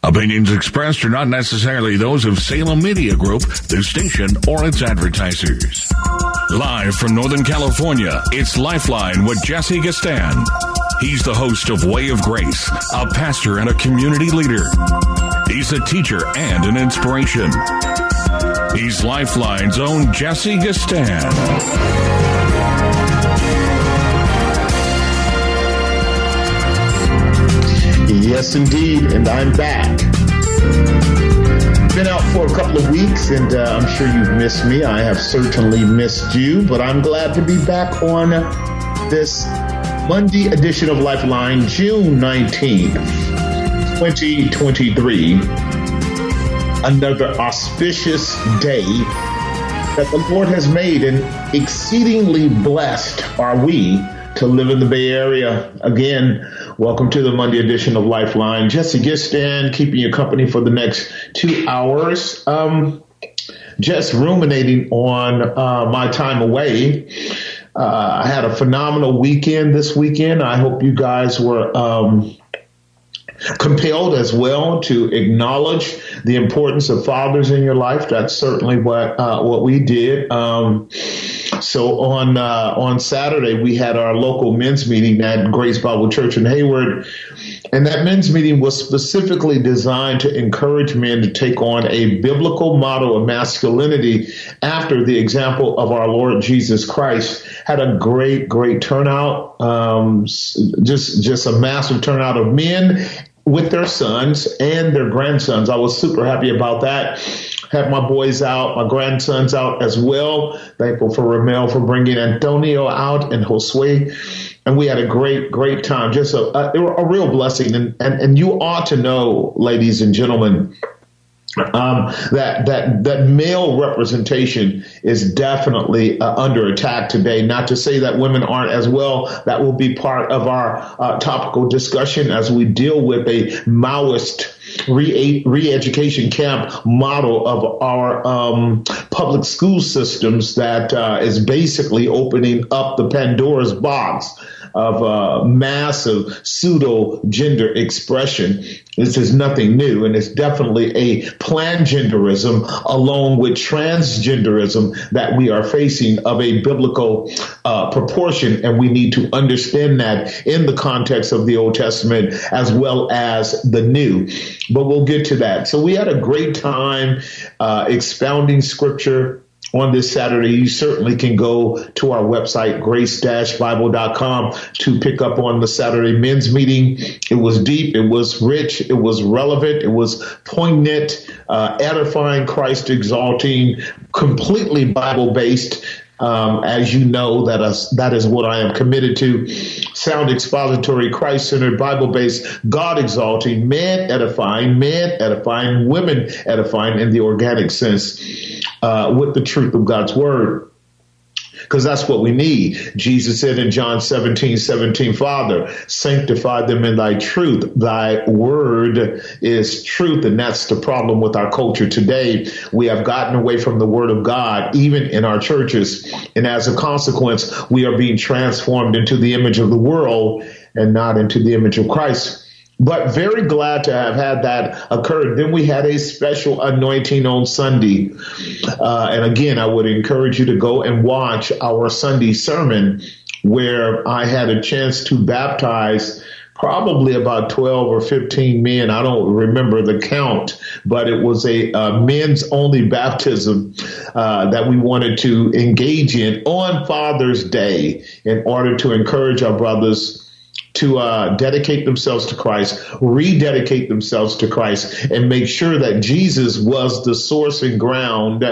Opinions expressed are not necessarily those of Salem Media Group, the station, or its advertisers. Live from Northern California, it's Lifeline with Jesse Gistand. He's the host of Way of Grace, a pastor and a community leader. He's a teacher and an inspiration. He's Lifeline's own Jesse Gistand. Yes, indeed, and I'm back. Been out for a couple of weeks, and I'm sure you've missed me. I have certainly missed you, but I'm glad to be back on this Monday edition of Lifeline, June 19th, 2023. Another auspicious day that the Lord has made, and exceedingly blessed are we to live in the Bay Area. Again, welcome to the Monday edition of Lifeline. Jesse Gistand, keeping you company for the next 2 hours. Just ruminating on my time away. I had a phenomenal weekend this weekend. I hope you guys were compelled as well to acknowledge the importance of fathers in your life. That's certainly what we did. So on Saturday, we had our local men's meeting at Grace Bible Church in Hayward, and that men's meeting was specifically designed to encourage men to take on a biblical model of masculinity after the example of our Lord Jesus Christ. Had a great, great turnout, just a massive turnout of men with their sons and their grandsons. I was super happy about that. Had my boys out, my grandsons out as well. Thankful for Ramel for bringing Antonio out and Josue. And we had a great, great time. Just a real blessing. And you ought to know, ladies and gentlemen, that male representation is definitely under attack today. Not to say that women aren't as well. That will be part of our topical discussion as we deal with a Maoist re-education camp model of our public school systems that is basically opening up the Pandora's box of massive pseudo-gender expression. This is nothing new, and it's definitely a plangenderism along with transgenderism that we are facing of a biblical proportion, and we need to understand that in the context of the Old Testament as well as the New. But we'll get to that. So we had a great time expounding scripture on this Saturday. You certainly can go to our website, grace-bible.com, to pick up on the Saturday men's meeting. It was deep. It was rich. It was relevant. It was poignant, edifying, Christ-exalting, completely Bible-based. As you know, that is what I am committed to. Sound expository, Christ-centered, Bible-based, God-exalting, man-edifying, women-edifying in the organic sense with the truth of God's word. Because that's what we need. Jesus said in John 17:17, Father, sanctify them in thy truth. Thy word is truth. And that's the problem with our culture today. We have gotten away from the word of God, even in our churches. And as a consequence, we are being transformed into the image of the world and not into the image of Christ. But very glad to have had that occur. Then we had a special anointing on Sunday. And again, I would encourage you to go and watch our Sunday sermon where I had a chance to baptize probably about 12 or 15 men. I don't remember the count, but it was a men's only baptism that we wanted to engage in on Father's Day in order to encourage our brothers to dedicate themselves to Christ, rededicate themselves to Christ, and make sure that Jesus was the source and ground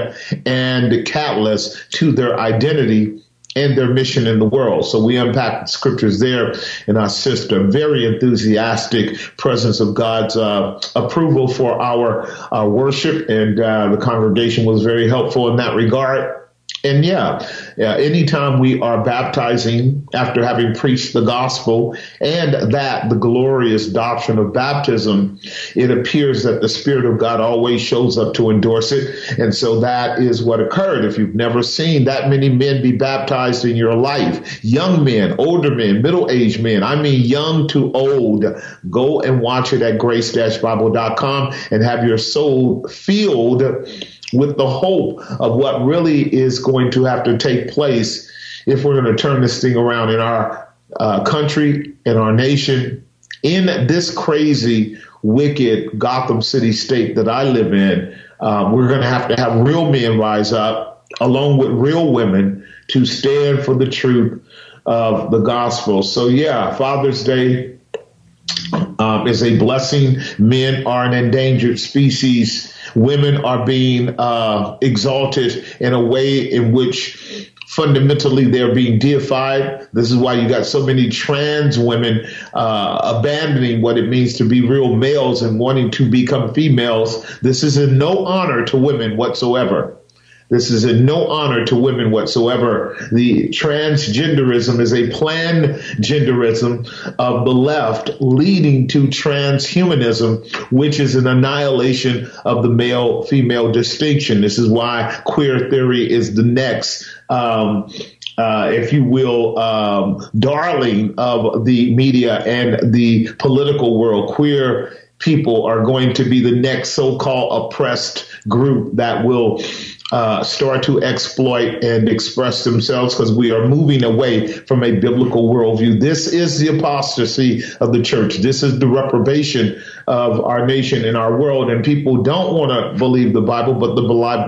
and the catalyst to their identity and their mission in the world. So we unpacked scriptures there in our system. Very enthusiastic presence of God's approval for our worship, and the congregation was very helpful in that regard. And anytime we are baptizing after having preached the gospel and that the glorious doctrine of baptism, it appears that the Spirit of God always shows up to endorse it. And so that is what occurred. If you've never seen that many men be baptized in your life, young men, older men, middle-aged men, I mean young to old, go and watch it at grace-bible.com and have your soul filled with the hope of what really is going to have to take place if we're going to turn this thing around in our country, in our nation, in this crazy, wicked Gotham City state that I live in. We're going to have real men rise up along with real women to stand for the truth of the gospel. So, Father's Day is a blessing. Men are an endangered species. Women are being exalted in a way in which fundamentally they're being deified. This is why you got so many trans women abandoning what it means to be real males and wanting to become females. This is in no honor to women whatsoever. The transgenderism is a planned genderism of the left, leading to transhumanism, which is an annihilation of the male-female distinction. This is why queer theory is the next darling of the media and the political world. Queer people are going to be the next so-called oppressed group that will start to exploit and express themselves, because we are moving away from a biblical worldview. This is the apostasy of the church. This is the reprobation of our nation and our world. And people don't want to believe the Bible, but the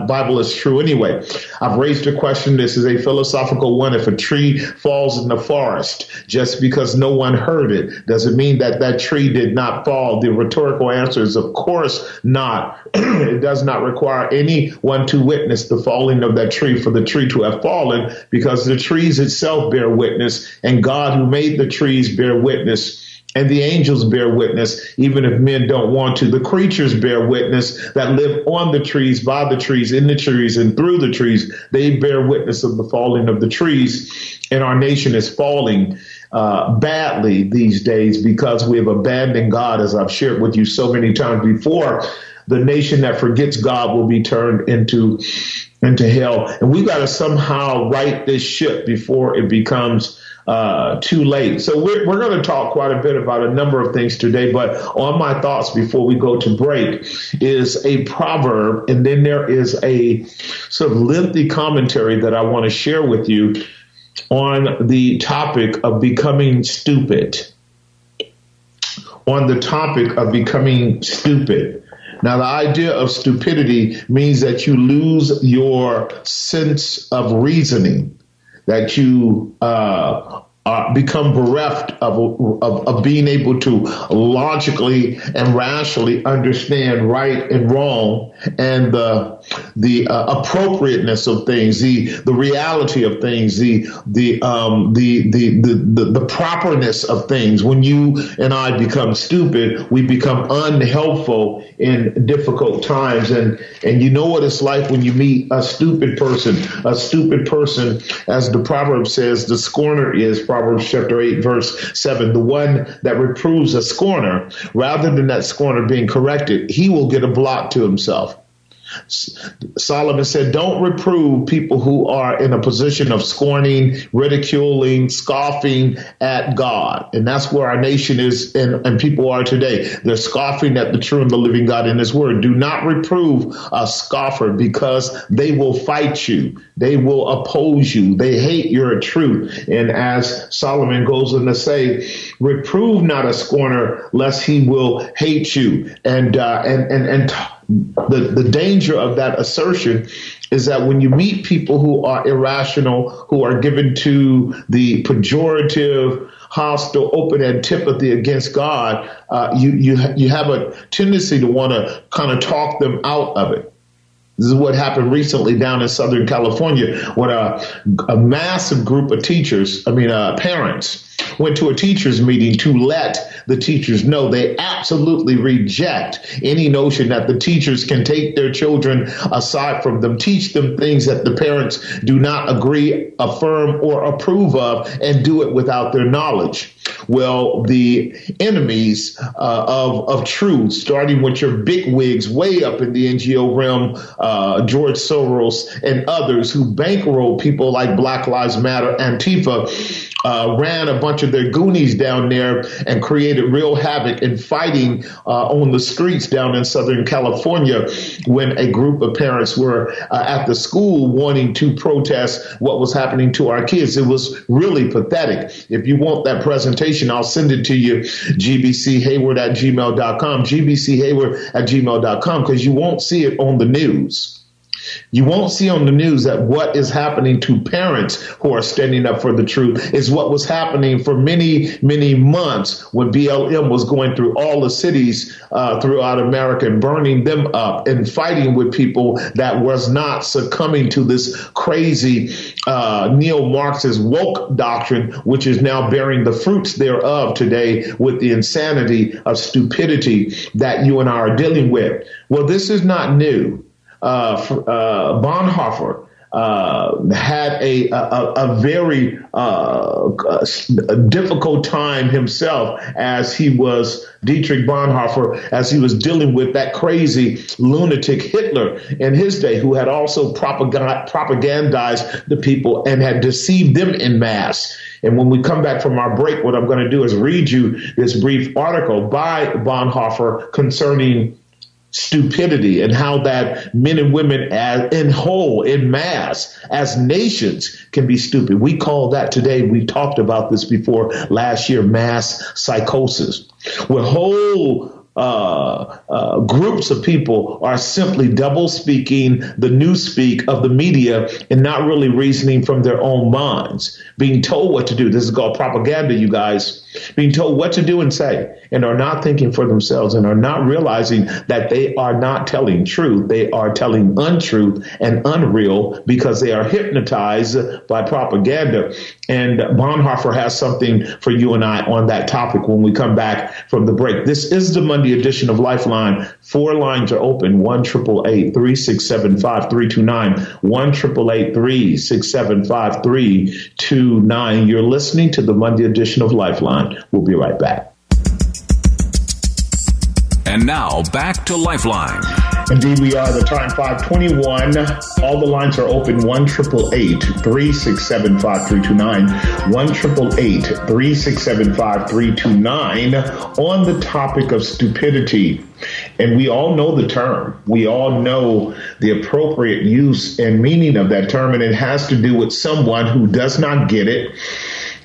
Bible is true anyway. I've raised a question. This is a philosophical one. If a tree falls in the forest, just because no one heard it, doesn't mean that that tree did not fall. The rhetorical answer is, of course not. It does not require anyone to witness the falling of that tree for the tree to have fallen, because the trees itself bear witness, and God who made the trees bear witness, and the angels bear witness, even if men don't want to. The creatures bear witness that live on the trees, by the trees, in the trees, and through the trees. They bear witness of the falling of the trees, and our nation is falling badly these days because we have abandoned God, as I've shared with you so many times before. The nation that forgets God will be turned into hell. And we got to somehow right this ship before it becomes too late. So we're going to talk quite a bit about a number of things today, but on my thoughts before we go to break is a proverb, and then there is a sort of lengthy commentary that I want to share with you on the topic of becoming stupid. Now, the idea of stupidity means that you lose your sense of reasoning, that you become bereft of being able to logically and rationally understand right and wrong and the appropriateness of things, the reality of things, the properness of things. When you and I become stupid, we become unhelpful in difficult times. And you know what it's like when you meet a stupid person. A stupid person, as the proverb says, the scorner is, Proverbs chapter 8, verse 7, the one that reproves a scorner, rather than that scorner being corrected, he will get a block to himself. Solomon said, don't reprove people who are in a position of scorning, ridiculing, scoffing at God. And that's where our nation is and people are today. They're scoffing at the true and the living God in his word. Do not reprove a scoffer, because they will fight you. They will oppose you. They hate your truth. And as Solomon goes on to say, reprove not a scorner, lest he will hate you. And the danger of that assertion is that when you meet people who are irrational, who are given to the pejorative, hostile, open antipathy against God, you have a tendency to want to kind of talk them out of it. This is what happened recently down in Southern California when a massive group of parents went to a teachers meeting to let the teachers know they absolutely reject any notion that the teachers can take their children aside from them, teach them things that the parents do not agree, affirm, or approve of, and do it without their knowledge. Well, the enemies of truth, starting with your bigwigs way up in the NGO realm, George Soros and others who bankroll people like Black Lives Matter, Antifa, ran a bunch of their goonies down there and created real havoc in fighting on the streets down in Southern California when a group of parents were at the school wanting to protest what was happening to our kids. It was really pathetic. If you want that presentation, I'll send it to you, gbchayward@gmail.com, gbchayward@gmail.com, because you won't see it on the news. You won't see on the news that what is happening to parents who are standing up for the truth is what was happening for many, many months when BLM was going through all the cities throughout America and burning them up and fighting with people that was not succumbing to this crazy neo-Marxist woke doctrine, which is now bearing the fruits thereof today with the insanity of stupidity that you and I are dealing with. Well, this is not new. Bonhoeffer had a very difficult time himself as he was Dietrich Bonhoeffer, as he was dealing with that crazy lunatic Hitler in his day, who had also propagandized the people and had deceived them en masse. And when we come back from our break, what I'm going to do is read you this brief article by Bonhoeffer concerning stupidity and how that men and women in mass, as nations, can be stupid. We call that today, we talked about this before last year, mass psychosis, where whole groups of people are simply double speaking the newspeak of the media and not really reasoning from their own minds, being told what to do. This is called propaganda, you guys, being told what to do and say, and are not thinking for themselves and are not realizing that they are not telling truth. They are telling untruth and unreal because they are hypnotized by propaganda. And Bonhoeffer has something for you and I on that topic when we come back from the break. This is the Monday edition of Lifeline. 4 lines are open, 1-888-367-5329, 1-888-367-5329. You're listening to the Monday edition of Lifeline. We'll be right back. And now, back to Lifeline. Indeed, we are. The time 5:21. All the lines are open. 1-888-367-5329. 1-888-367-5329. On the topic of stupidity, and we all know the term. We all know the appropriate use and meaning of that term, and it has to do with someone who does not get it.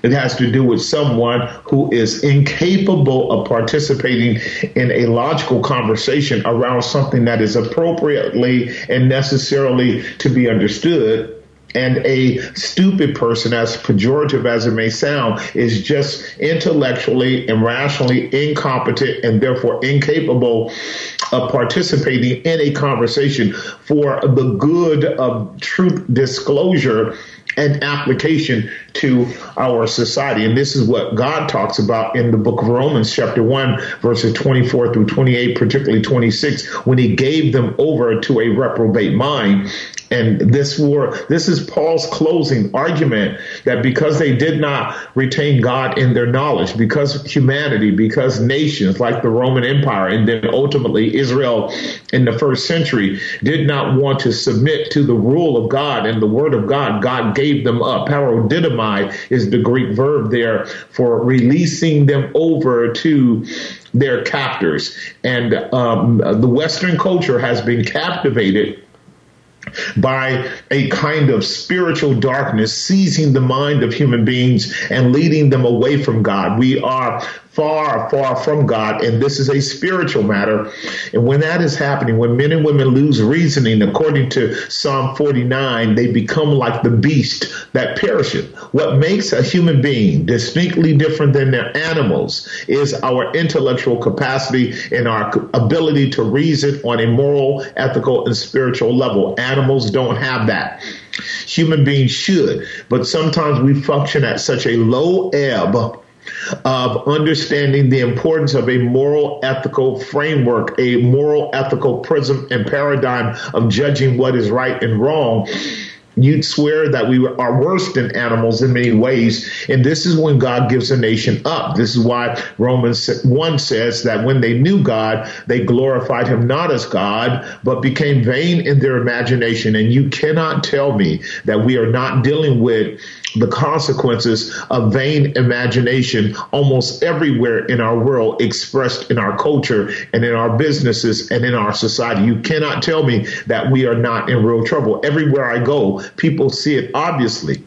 It has to do with someone who is incapable of participating in a logical conversation around something that is appropriately and necessarily to be understood. And a stupid person, as pejorative as it may sound, is just intellectually and rationally incompetent and therefore incapable of participating in a conversation for the good of truth disclosure and application to our society. And this is what God talks about in the book of Romans, chapter 1, verses 24 through 28, particularly 26, when he gave them over to a reprobate mind. And this is Paul's closing argument that because they did not retain God in their knowledge, because humanity, because nations like the Roman Empire and then ultimately Israel in the first century did not want to submit to the rule of God and the word of God, God gave them up. Parodidomai is the Greek verb there for releasing them over to their captors. And the Western culture has been captivated by a kind of spiritual darkness seizing the mind of human beings and leading them away from God. We are far, far from God, and this is a spiritual matter. And when that is happening, when men and women lose reasoning, according to Psalm 49, they become like the beast that perisheth. What makes a human being distinctly different than their animals is our intellectual capacity and our ability to reason on a moral, ethical, and spiritual level. Animals don't have that. Human beings should, but sometimes we function at such a low ebb of understanding the importance of a moral ethical framework, a moral ethical prism and paradigm of judging what is right and wrong. You'd swear that we are worse than animals in many ways. And this is when God gives a nation up. This is why Romans 1 says that when they knew God, they glorified him not as God, but became vain in their imagination. And you cannot tell me that we are not dealing with the consequences of vain imagination almost everywhere in our world, expressed in our culture and in our businesses and in our society. You cannot tell me that we are not in real trouble. Everywhere I go, people see it obviously,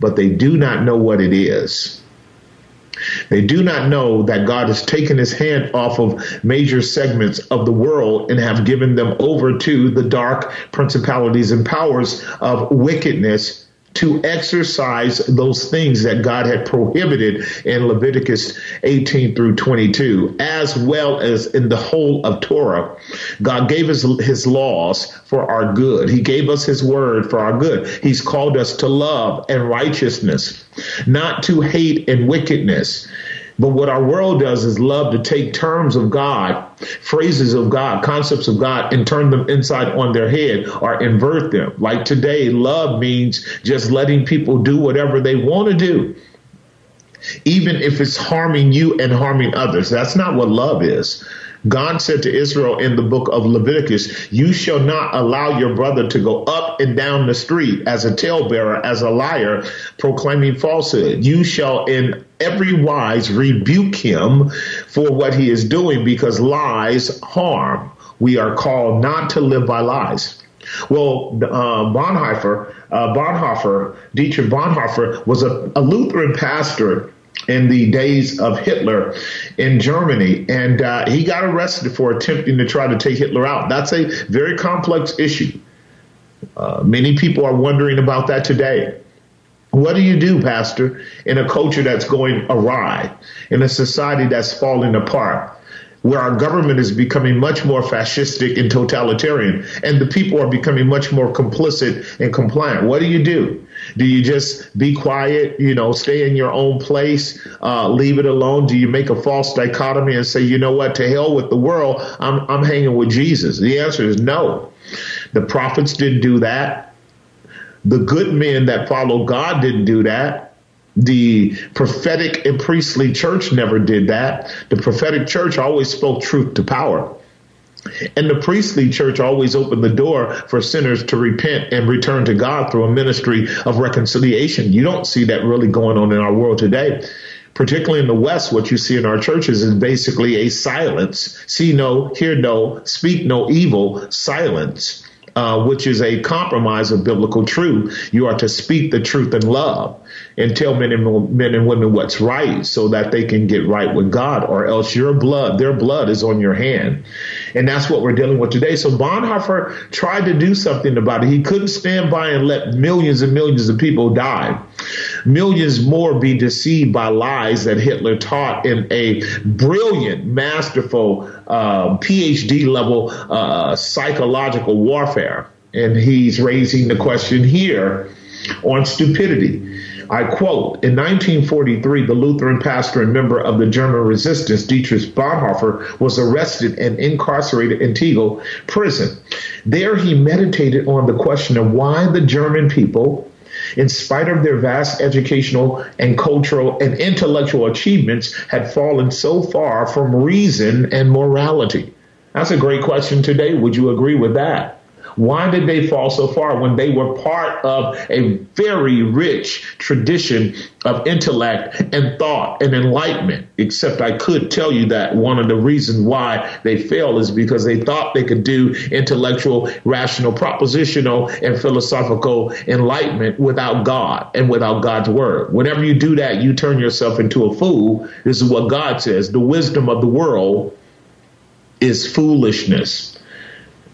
but they do not know what it is. They do not know that God has taken his hand off of major segments of the world and have given them over to the dark principalities and powers of wickedness, to exercise those things that God had prohibited in Leviticus 18 through 22, as well as in the whole of Torah. God gave us his laws for our good. He gave us his word for our good. He's called us to love and righteousness, not to hate and wickedness. But what our world does is love to take terms of God, phrases of God, concepts of God, and turn them inside on their head or invert them. Like today, love means just letting people do whatever they want to do, even if it's harming you and harming others. That's not what love is. God said to Israel in the book of Leviticus, you shall not allow your brother to go up and down the street as a talebearer, as a liar, proclaiming falsehood. You shall in every wise rebuke him for what he is doing, because lies harm. We are called not to live by lies. Well, Dietrich Bonhoeffer was a Lutheran pastor in the days of Hitler in Germany. And he got arrested for attempting to try to take Hitler out. That's a very complex issue. Many people are wondering about that today. What do you do, Pastor, in a culture that's going awry, in a society that's falling apart, where our government is becoming much more fascistic and totalitarian, and the people are becoming much more complicit and compliant? What do you do? Do you just be quiet, stay in your own place, leave it alone? Do you make a false dichotomy and say, you know what, to hell with the world, I'm hanging with Jesus? The answer is no. The prophets didn't do that. The good men that followed God didn't do that. The prophetic and priestly church never did that. The prophetic church always spoke truth to power. And the priestly church always opened the door for sinners to repent and return to God through a ministry of reconciliation. You don't see that really going on in our world today. Particularly in the West, what you see in our churches is basically a silence. See no, hear no, speak no evil, silence, which is a compromise of biblical truth. You are to speak the truth in love and tell men and women what's right so that they can get right with God, or else their blood is on your hand. And that's what we're dealing with today. So Bonhoeffer tried to do something about it. He couldn't stand by and let millions and millions of people die, millions more be deceived by lies that Hitler taught in a brilliant, masterful, PhD level psychological warfare. And he's raising the question here on stupidity. I quote, in 1943, the Lutheran pastor and member of the German resistance, Dietrich Bonhoeffer, was arrested and incarcerated in Tegel prison. There he meditated on the question of why the German people, in spite of their vast educational and cultural and intellectual achievements, had fallen so far from reason and morality. That's a great question today. Would you agree with that? Why did they fall so far when they were part of a very rich tradition of intellect and thought and enlightenment? Except I could tell you that one of the reasons why they failed is because they thought they could do intellectual, rational, propositional, and philosophical enlightenment without God and without God's word. Whenever you do that, you turn yourself into a fool. This is what God says. The wisdom of the world is foolishness.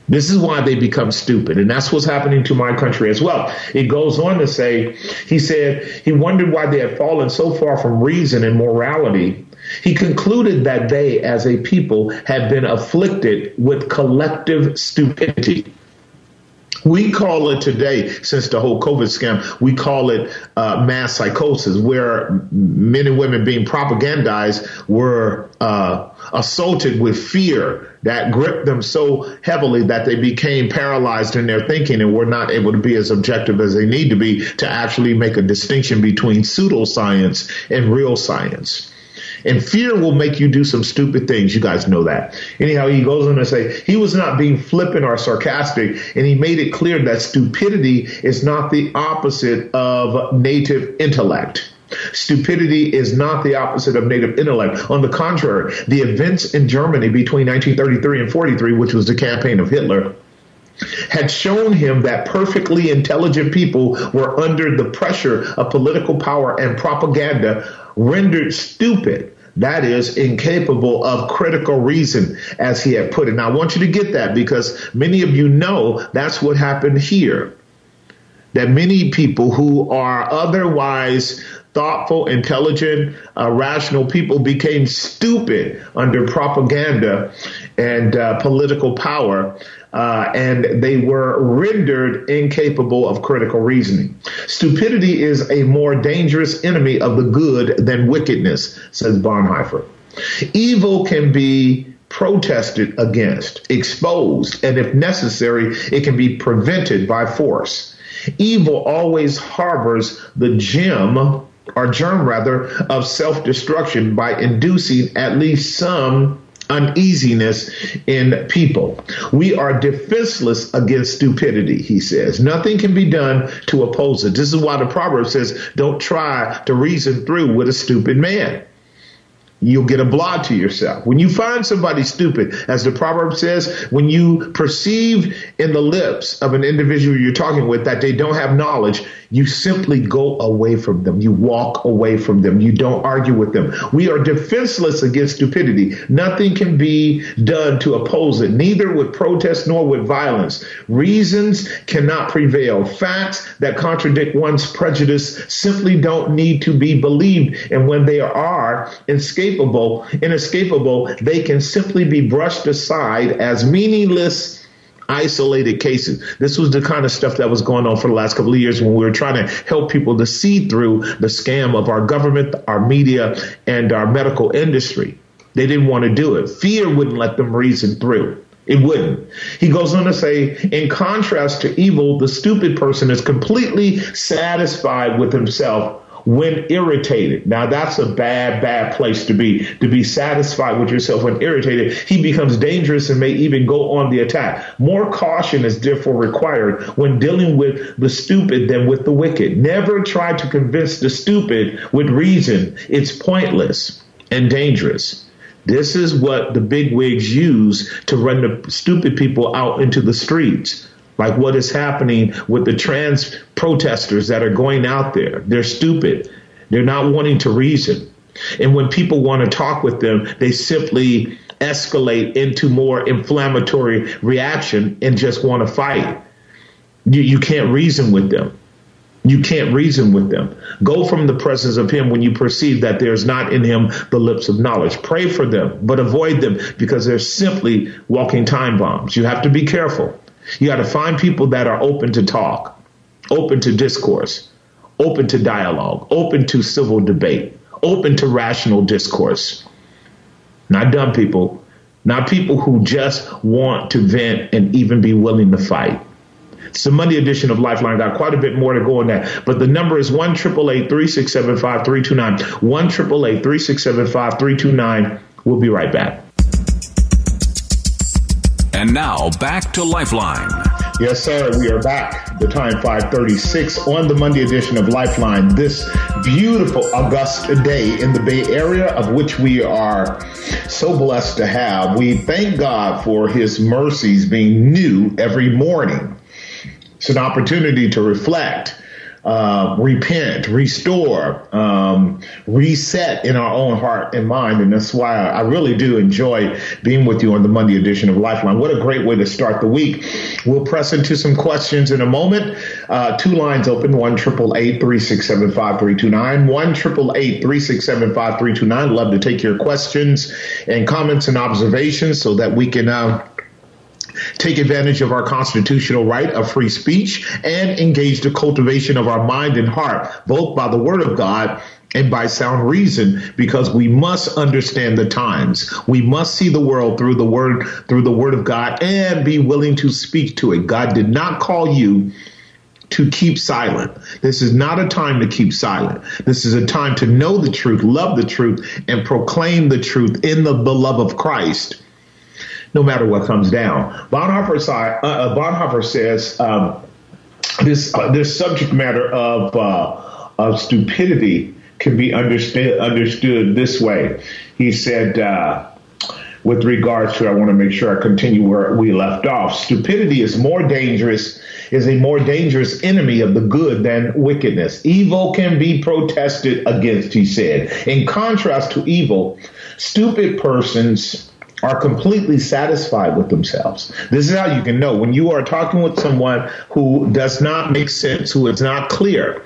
This is why they become stupid. And that's what's happening to my country as well. It goes on to say, he said, he wondered why they had fallen so far from reason and morality. He concluded that they, as a people, had been afflicted with collective stupidity. We call it today, since the whole COVID scam, we call it mass psychosis, where men and women being propagandized were assaulted with fear that gripped them so heavily that they became paralyzed in their thinking and were not able to be as objective as they need to be to actually make a distinction between pseudoscience and real science. And fear will make you do some stupid things. You guys know that. Anyhow, he goes on to say he was not being flippant or sarcastic, and he made it clear that stupidity is not the opposite of native intellect. Stupidity is not the opposite of native intellect. On the contrary, the events in Germany between 1933 and 43, which was the campaign of Hitler, had shown him that perfectly intelligent people were under the pressure of political power and propaganda rendered stupid, that is, incapable of critical reason, as he had put it. Now, I want you to get that, because many of you know that's what happened here, that many people who are otherwise thoughtful, intelligent, rational people became stupid under propaganda and political power, and they were rendered incapable of critical reasoning. Stupidity is a more dangerous enemy of the good than wickedness, says Bonhoeffer. Evil can be protested against, exposed, and if necessary, it can be prevented by force. Evil always harbors the germ of self-destruction by inducing at least some uneasiness in people. We are defenseless against stupidity, he says. Nothing can be done to oppose it. This is why the proverb says, don't try to reason through with a stupid man. You'll get a blot to yourself. When you find somebody stupid, as the proverb says, when you perceive in the lips of an individual you're talking with that they don't have knowledge, you simply go away from them. You walk away from them. You don't argue with them. We are defenseless against stupidity. Nothing can be done to oppose it, neither with protest nor with violence. Reasons cannot prevail. Facts that contradict one's prejudice simply don't need to be believed. And when they are inescapable, they can simply be brushed aside as meaningless, isolated cases. This was the kind of stuff that was going on for the last couple of years when we were trying to help people to see through the scam of our government, our media, and our medical industry. They didn't want to do it. Fear wouldn't let them reason through. It wouldn't. He goes on to say, in contrast to evil, the stupid person is completely satisfied with himself when irritated. Now, that's a bad, bad place to be satisfied with yourself when irritated. He becomes dangerous and may even go on the attack. More caution is therefore required when dealing with the stupid than with the wicked. Never try to convince the stupid with reason. It's pointless and dangerous. This is what the bigwigs use to run the stupid people out into the streets. Like what is happening with the trans protesters that are going out there. They're stupid. They're not wanting to reason. And when people want to talk with them, they simply escalate into more inflammatory reaction and just want to fight. You can't reason with them. You can't reason with them. Go from the presence of him when you perceive that there's not in him the lips of knowledge. Pray for them, but avoid them because they're simply walking time bombs. You have to be careful. You got to find people that are open to talk, open to discourse, open to dialogue, open to civil debate, open to rational discourse. Not dumb people, not people who just want to vent and even be willing to fight. It's the Monday edition of Lifeline. Got quite a bit more to go on that. But the number is 1-888-367-5329. 1-888-367-5329. We'll be right back. And now, back to Lifeline. Yes, sir. We are back. The time 5:36 on the Monday edition of Lifeline. This beautiful August day in the Bay Area, of which we are so blessed to have. We thank God for his mercies being new every morning. It's an opportunity to reflect, repent, restore, reset in our own heart and mind. And that's why I really do enjoy being with you on the Monday edition of Lifeline. What a great way to start the week. We'll press into some questions in a moment. Two lines open, 1-888-367-5329, 1-888-367-5329. Love to take your questions and comments and observations so that we can take advantage of our constitutional right of free speech and engage the cultivation of our mind and heart, both by the word of God and by sound reason, because we must understand the times. We must see the world through the word of God and be willing to speak to it. God did not call you to keep silent. This is not a time to keep silent. This is a time to know the truth, love the truth, and proclaim the truth in the love of Christ, no matter what comes down. Bonhoeffer says this subject matter of stupidity can be understood this way. He said, with regards to, I want to make sure I continue where we left off, stupidity is a more dangerous enemy of the good than wickedness. Evil can be protested against, he said. In contrast to evil, stupid persons are completely satisfied with themselves. This is how you can know when you are talking with someone who does not make sense, who is not clear.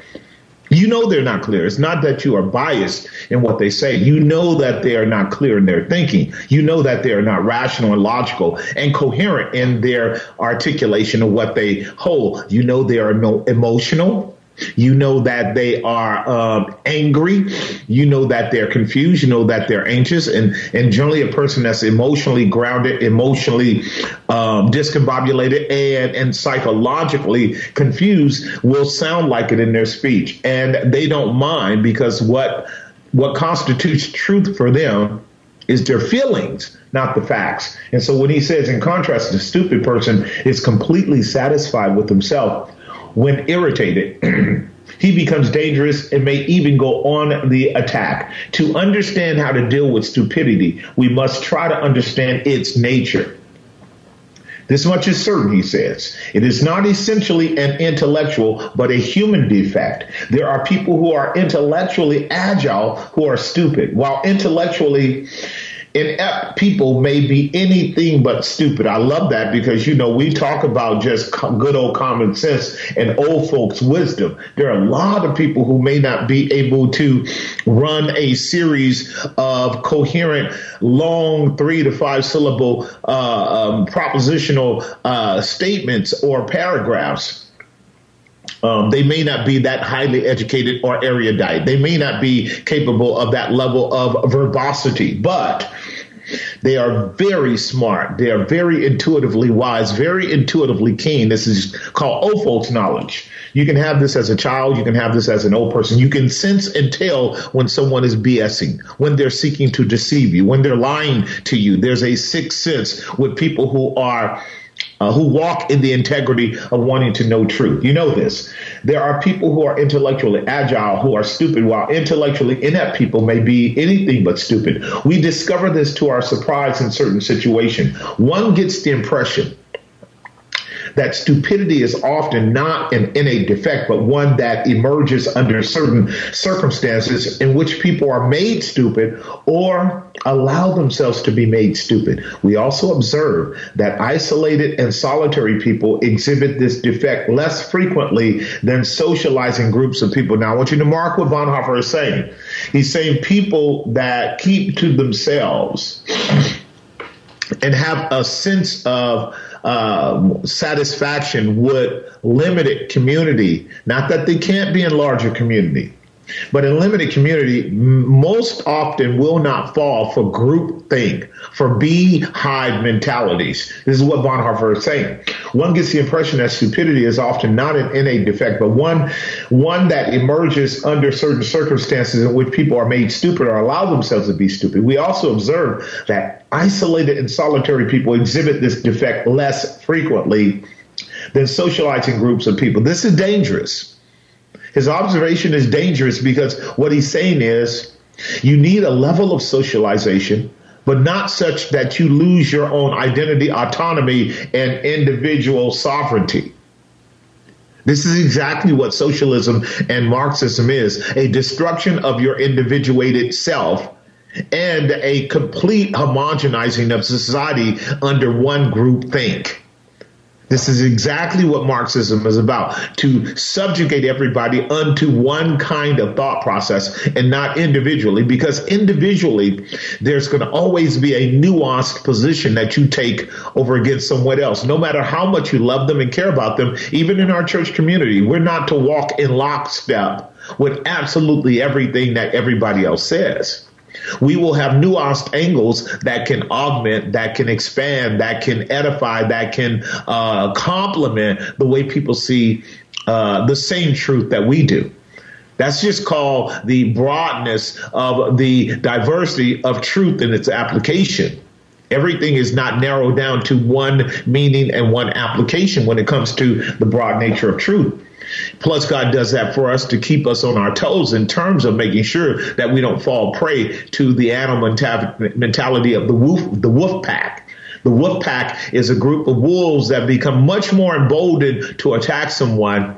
You know they're not clear. It's not that you are biased in what they say. You know that they are not clear in their thinking. You know that they are not rational and logical and coherent in their articulation of what they hold. You know they are emotional. You know that they are angry. You know that they're confused. You know that they're anxious. And generally a person that's emotionally grounded, emotionally discombobulated, and psychologically confused will sound like it in their speech. And they don't mind, because what constitutes truth for them is their feelings, not the facts. And so when he says, in contrast, the stupid person is completely satisfied with himself, when irritated, he becomes dangerous and may even go on the attack. To understand how to deal with stupidity, we must try to understand its nature. This much is certain, he says. It is not essentially an intellectual, but a human defect. There are people who are intellectually agile who are stupid, while intellectually inept people may be anything but stupid. I love that, because, you know, we talk about just good old common sense and old folks' wisdom. There are a lot of people who may not be able to run a series of coherent, long 3 to 5 syllable propositional statements or paragraphs. They may not be that highly educated or erudite. They may not be capable of that level of verbosity, but they are very smart. They are very intuitively wise, very intuitively keen. This is called old folks knowledge. You can have this as a child. You can have this as an old person. You can sense and tell when someone is BSing, when they're seeking to deceive you, when they're lying to you. There's a sixth sense with people who are who walk in the integrity of wanting to know truth. You know this. There are people who are intellectually agile who are stupid, while intellectually inept people may be anything but stupid. We discover this to our surprise in certain situations. One gets the impression that stupidity is often not an innate defect, but one that emerges under certain circumstances in which people are made stupid or allow themselves to be made stupid. We also observe that isolated and solitary people exhibit this defect less frequently than socializing groups of people. Now, I want you to mark what Bonhoeffer is saying. He's saying people that keep to themselves and have a sense of satisfaction with limited community. Not that they can't be in larger community, but in limited community, most often will not fall for groupthink, for beehive mentalities. This is what Bonhoeffer is saying. One gets the impression that stupidity is often not an innate defect, but one that emerges under certain circumstances in which people are made stupid or allow themselves to be stupid. We also observe that isolated and solitary people exhibit this defect less frequently than socializing groups of people. This is dangerous. His observation is dangerous because what he's saying is you need a level of socialization, but not such that you lose your own identity, autonomy, and individual sovereignty. This is exactly what socialism and Marxism is, a destruction of your individuated self and a complete homogenizing of society under one group think. This is exactly what Marxism is about, to subjugate everybody unto one kind of thought process and not individually, because individually there's going to always be a nuanced position that you take over against someone else, no matter how much you love them and care about them. Even in our church community, we're not to walk in lockstep with absolutely everything that everybody else says. We will have nuanced angles that can augment, that can expand, that can edify, that can complement the way people see the same truth that we do. That's just called the broadness of the diversity of truth in its application. Everything is not narrowed down to one meaning and one application when it comes to the broad nature of truth. Plus, God does that for us to keep us on our toes in terms of making sure that we don't fall prey to the animal mentality of the wolf pack. The wolf pack is a group of wolves that become much more emboldened to attack someone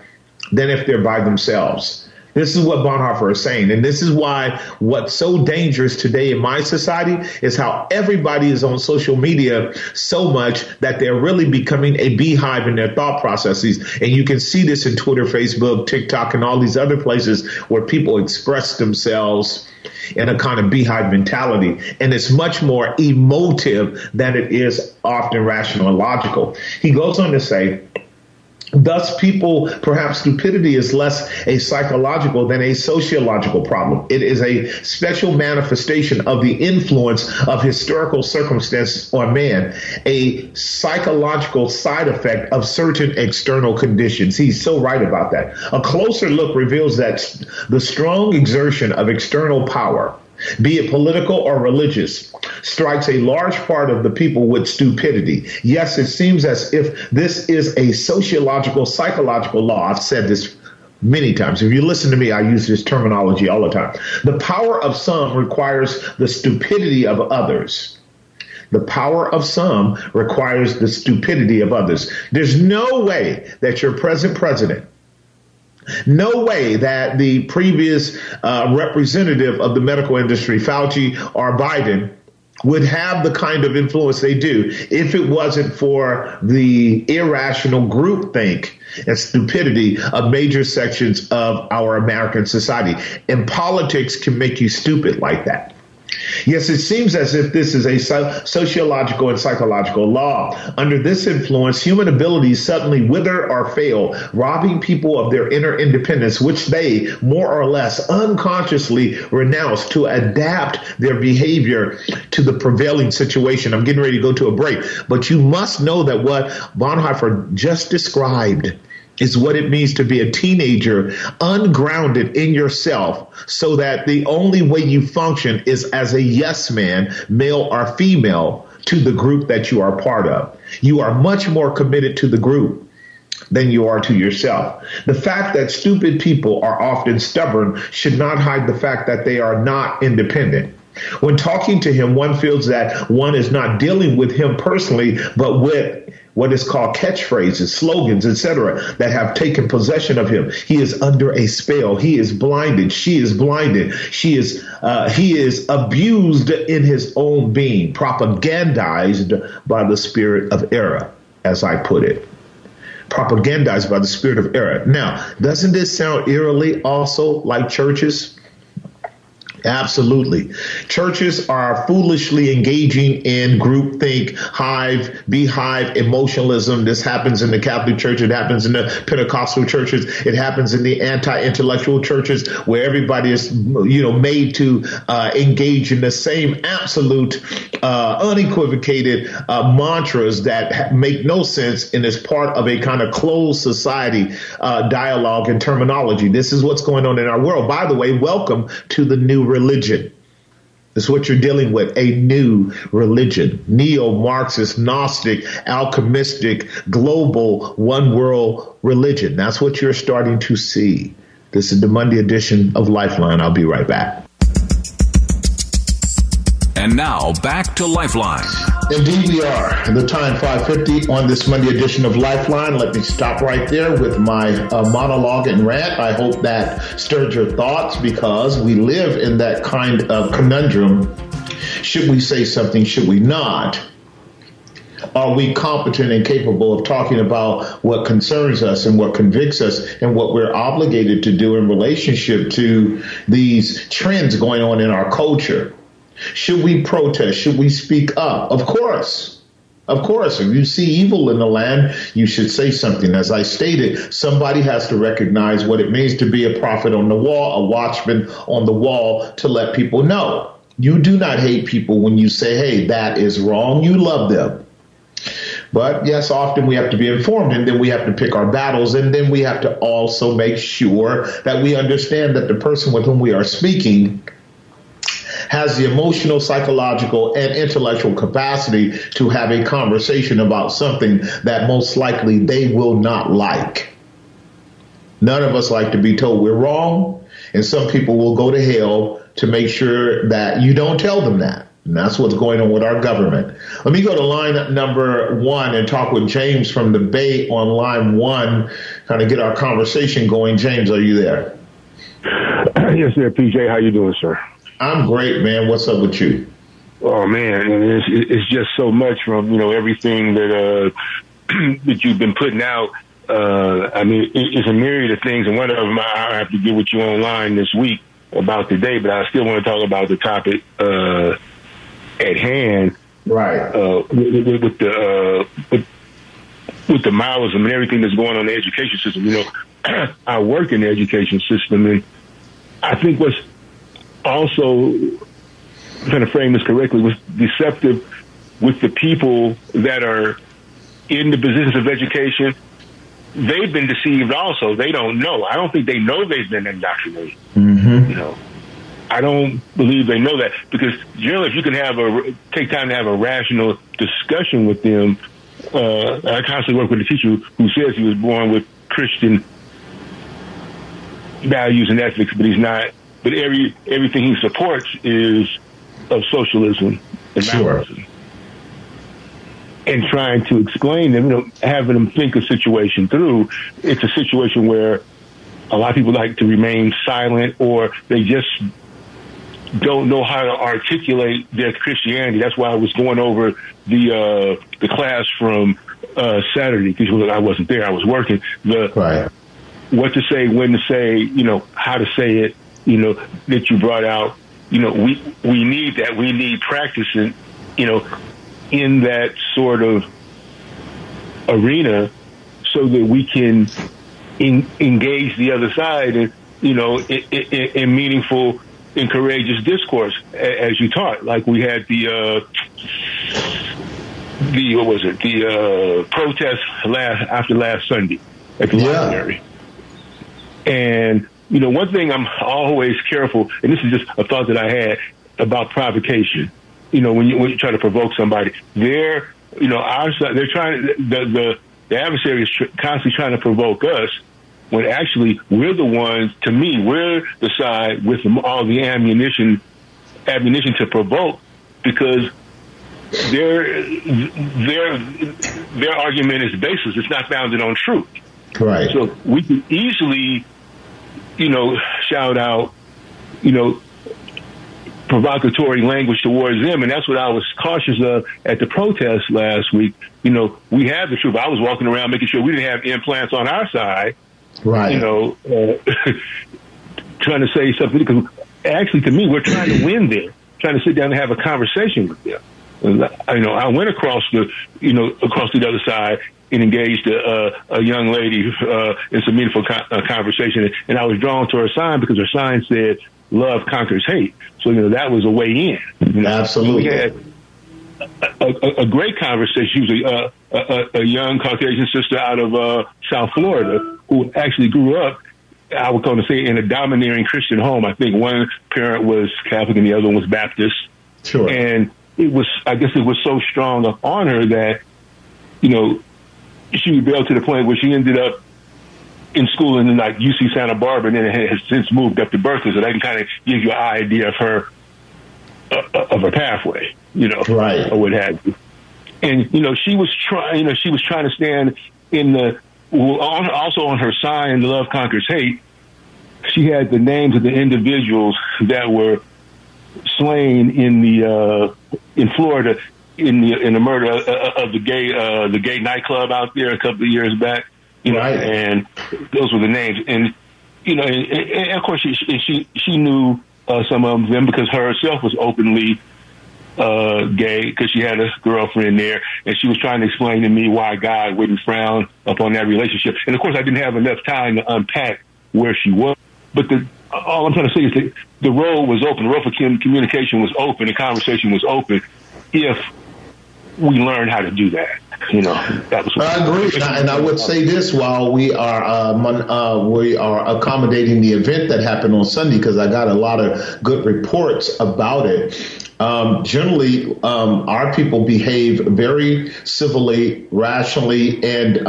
than if they're by themselves. This is what Bonhoeffer is saying, and this is why what's so dangerous today in my society is how everybody is on social media so much that they're really becoming a beehive in their thought processes. And you can see this in Twitter, Facebook, TikTok, and all these other places where people express themselves in a kind of beehive mentality. And it's much more emotive than it is often rational and logical. He goes on to say, thus, people, perhaps stupidity is less a psychological than a sociological problem. It is a special manifestation of the influence of historical circumstances on man, a psychological side effect of certain external conditions. He's so right about that. A closer look reveals that the strong exertion of external power, be it political or religious, strikes a large part of the people with stupidity. Yes, it seems as if this is a sociological, psychological law. I've said this many times. If you listen to me, I use this terminology all the time. The power of some requires the stupidity of others. The power of some requires the stupidity of others. There's no way that your present president, no way that the previous representative of the medical industry, Fauci or Biden, would have the kind of influence they do if it wasn't for the irrational groupthink and stupidity of major sections of our American society. And politics can make you stupid like that. Yes, it seems as if this is a sociological and psychological law. Under this influence, human abilities suddenly wither or fail, robbing people of their inner independence, which they more or less unconsciously renounce to adapt their behavior to the prevailing situation. I'm getting ready to go to a break, but you must know that what Bonhoeffer just described is what it means to be a teenager, ungrounded in yourself, so that the only way you function is as a yes man, male or female, to the group that you are part of. You are much more committed to the group than you are to yourself. The fact that stupid people are often stubborn should not hide the fact that they are not independent. When talking to him, one feels that one is not dealing with him personally, but with what is called catchphrases, slogans, etc., that have taken possession of him. He is under a spell. He is blinded. She is blinded. He is abused in his own being, propagandized by the spirit of error, as I put it. Propagandized by the spirit of error. Now, doesn't this sound eerily also like churches? Absolutely. Churches are foolishly engaging in groupthink, hive, beehive, emotionalism. This happens in the Catholic Church. It happens in the Pentecostal churches. It happens in the anti-intellectual churches, where everybody is, made to engage in the same absolute, unequivocated mantras that make no sense and is part of a kind of closed society dialogue and terminology. This is what's going on in our world. By the way, welcome to the new religion. It's what you're dealing with, a new religion, neo-Marxist, Gnostic, alchemistic, global, one-world religion. That's what you're starting to see. This is the Monday edition of Lifeline. I'll be right back. And now, back to Lifeline. Indeed we are. The time 5:50 on this Monday edition of Lifeline. Let me stop right there with my monologue and rant. I hope that stirred your thoughts, because we live in that kind of conundrum. Should we say something? Should we not? Are we competent and capable of talking about what concerns us and what convicts us and what we're obligated to do in relationship to these trends going on in our culture? Should we protest? Should we speak up? Of course. Of course. If you see evil in the land, you should say something. As I stated, somebody has to recognize what it means to be a prophet on the wall, a watchman on the wall, to let people know. You do not hate people when you say, hey, that is wrong. You love them. But yes, often we have to be informed, and then we have to pick our battles, and then we have to also make sure that we understand that the person with whom we are speaking has the emotional, psychological, and intellectual capacity to have a conversation about something that most likely they will not like. None of us like to be told we're wrong, and some people will go to hell to make sure that you don't tell them that. And that's what's going on with our government. Let me go to line number one and talk with James from the Bay on line one, kind of get our conversation going. James, are you there? Yes, sir. PJ, how you doing, sir? I'm great, man. What's up with you? Oh, man, it's just so much from, you know, everything that that you've been putting out. I mean, it's a myriad of things, and one of them I have to get with you online this week about today, but I still want to talk about the topic at hand. Right. With the Maoism and everything that's going on in the education system. You know, I work in the education system, and I think what's also, I'm trying to frame this correctly, was deceptive with the people that are in the positions of education. They've been deceived also. They don't know. I don't think they know they've been indoctrinated. Mm-hmm. You know, I don't believe they know that, because generally if you can take time to have a rational discussion with them, I constantly work with a teacher who says he was born with Christian values and ethics, but he's not. But everything he supports is of socialism and Marxism. Sure. And trying to explain them, you know, having them think a situation through. It's a situation where a lot of people like to remain silent, or they just don't know how to articulate their Christianity. That's why I was going over the class from Saturday, because I wasn't there. I was working. Right. What to say, when to say, you know, how to say it. You know, that you brought out, you know, we need that. We need practicing, you know, in that sort of arena, so that we can engage the other side, and, you know, in meaningful and courageous discourse, as you taught. Like we had the protest after last Sunday at the library. And you know, one thing I'm always careful, and this is just a thought that I had about provocation. You know, when you try to provoke somebody, the adversary is constantly trying to provoke us, when actually we're the ones. To me, we're the side with all the ammunition to provoke, because their argument is baseless. It's not founded on truth. Right. So we can easily, you know, shout out, you know, provocatory language towards them. And that's what I was cautious of at the protest last week. You know, we have the truth. I was walking around making sure we didn't have implants on our side. Right. You know, trying to say something, because actually, to me, we're trying to win there, trying to sit down and have a conversation with them. You know, I went across to the other side and engaged a young lady in some meaningful conversation. And I was drawn to her sign, because her sign said, "Love conquers hate." So, you know, that was a way in. You know? Absolutely. We had a great conversation. She was a young Caucasian sister out of South Florida, who actually grew up I would come to say, in a domineering Christian home. I think one parent was Catholic and the other one was Baptist. Sure. And it was, I guess it was so strong up on her that, you know, she rebelled to the point where she ended up in school in like UC Santa Barbara, and then has since moved up to Berkeley. So that can kind of give you an idea of her pathway, you know, right, or what have you. And, you know, she was trying to stand in the, also on her sign, Love Conquers Hate, she had the names of the individuals that were slain in Florida in the murder of the gay nightclub out there a couple of years back, you know, right, and those were the names. And, you know, and of course she knew some of them because her herself was openly gay, because she had a girlfriend there, and she was trying to explain to me why God wouldn't frown upon that relationship. And of course, I didn't have enough time to unpack where she was. But all I'm trying to say is that the road was open. The road for communication was open. The conversation was open, if we learn how to do that. You know, that was. I agree, and I would say this while we are accommodating the event that happened on Sunday, because I got a lot of good reports about it. Generally, our people behave very civilly, rationally, and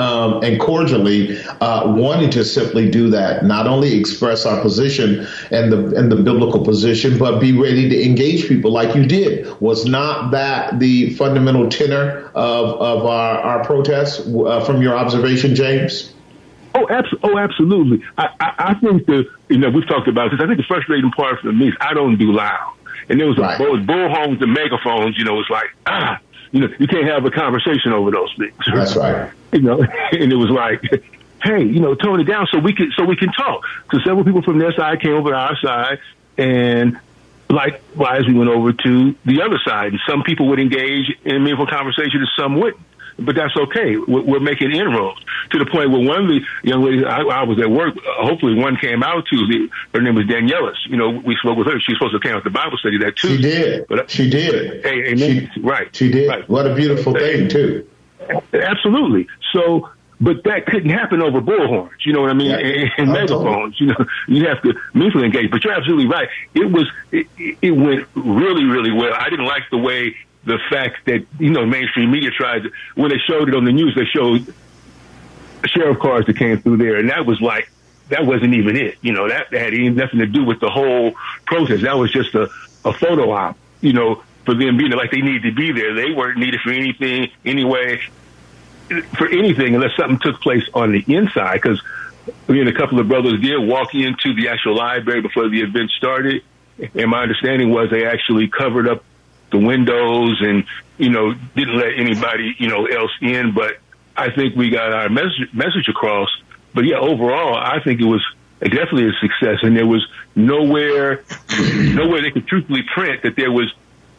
cordially, wanting to simply do that. Not only express our position and the biblical position, but be ready to engage people like you did. Was not that the fundamental tenor of our protests from your observation, James? Oh, absolutely. I think we've talked about this. I think the frustrating part for me is I don't do loud. And there was right. Those bullhorns and megaphones, you know, it's like, you can't have a conversation over those things. That's right. You know, and it was like, hey, you know, tone it down so we can talk. So several people from their side came over to our side, and likewise, we went over to the other side. And some people would engage in meaningful conversation and some wouldn't. But that's okay. We're making inroads to the point where one of the young ladies I was at work, hopefully one came out Tuesday. Her name was Daniela's. You know, we spoke with her. She was supposed to come out to Bible study that Tuesday. She did. But, she did. Hey, amen. She did. Right. What a beautiful thing, too. Absolutely. So, but that couldn't happen over bullhorns. You know what I mean? Yeah. And megaphones. You know, you have to meaningfully engage. But you're absolutely right. It went really, really well. I didn't like the way. The fact that, you know, mainstream media tried to, when they showed it on the news, they showed sheriff cars that came through there, and that was like, that wasn't even it. You know, that had nothing to do with the whole protest. That was just a photo op, you know, for them being like they needed to be there. They weren't needed for anything anyway, for anything, unless something took place on the inside. Because me and a couple of brothers did walk into the actual library before the event started, and my understanding was they actually covered up the windows and, you know, didn't let anybody, you know, else in. But I think we got our message across. But yeah, overall, I think it was definitely a success. And there was nowhere they could truthfully print that there was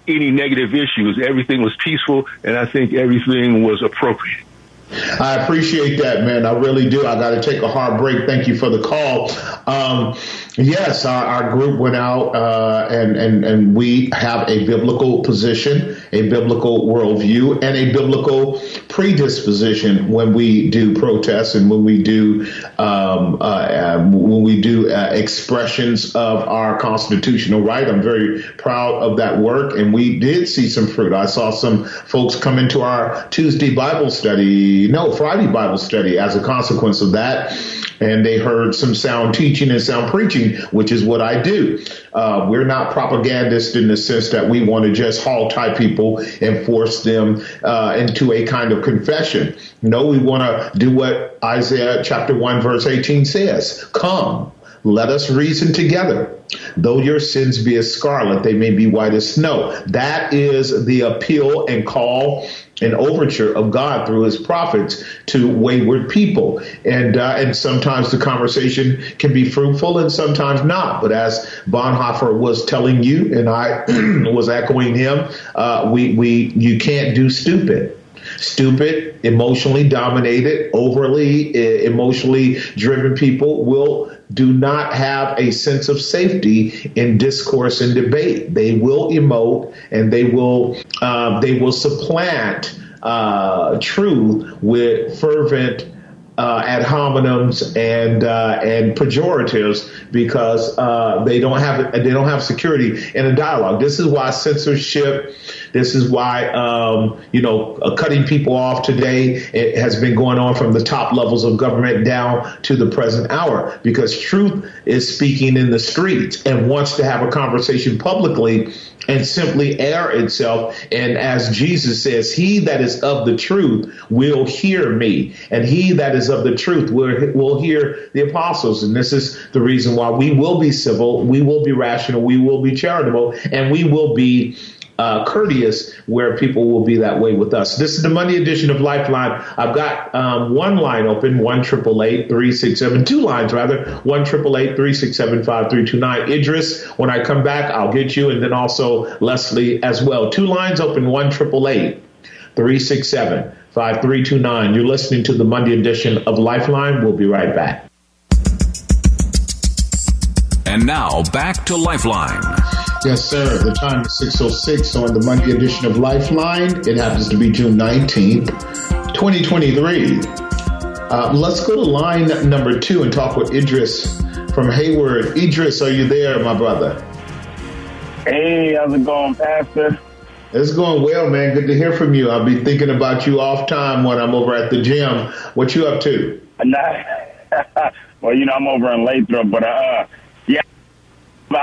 any negative issues. Everything was peaceful, and I think everything was appropriate. I appreciate that, man. I really do. I got to take a hard break. Thank you for the call. Yes, our group went out and we have a biblical position, a biblical worldview, and a biblical predisposition when we do protests and when we do expressions of our constitutional right. I'm very proud of that work, and we did see some fruit. I saw some folks come into our Friday Bible study as a consequence of that. And they heard some sound teaching and sound preaching, which is what I do. We're not propagandists in the sense that we want to just haul tie people and force them into a kind of confession. No, we want to do what Isaiah chapter 1, verse 18 says. Come, let us reason together. Though your sins be as scarlet, they may be white as snow. That is the appeal and call an overture of God through his prophets to wayward people. And sometimes the conversation can be fruitful and sometimes not. But as Bonhoeffer was telling you, and I was echoing him, you can't do stupid. Stupid, emotionally dominated, overly emotionally driven people will do not have a sense of safety in discourse and debate. They will emote, and they will supplant truth with fervent ad hominems and pejoratives because they don't have security in a dialogue. This is why censorship. This is why cutting people off today, it has been going on from the top levels of government down to the present hour, because truth is speaking in the streets and wants to have a conversation publicly and simply air itself. And as Jesus says, he that is of the truth will hear me, and he that is of the truth will hear the apostles. And this is the reason why we will be civil, we will be rational, we will be charitable, and we will be courteous, where people will be that way with us. This is the Monday edition of Lifeline. I've got one line open, 1-888-367, two lines rather, 1-888-367-5329. Idris, when I come back, I'll get you, and then also Leslie as well. Two lines open, 1-888-367-5329. You're listening to the Monday edition of Lifeline. We'll be right back. And now back to Lifeline. Yes, sir. The time is 6:06 on the Monday edition of Lifeline. It happens to be June 19th, 2023. Let's go to line number 2 and talk with Idris from Hayward. Idris, are you there, my brother? Hey, how's it going, Pastor? It's going well, man. Good to hear from you. I'll be thinking about you off time when I'm over at the gym. What you up to? Well, I'm over in Lathrop, but I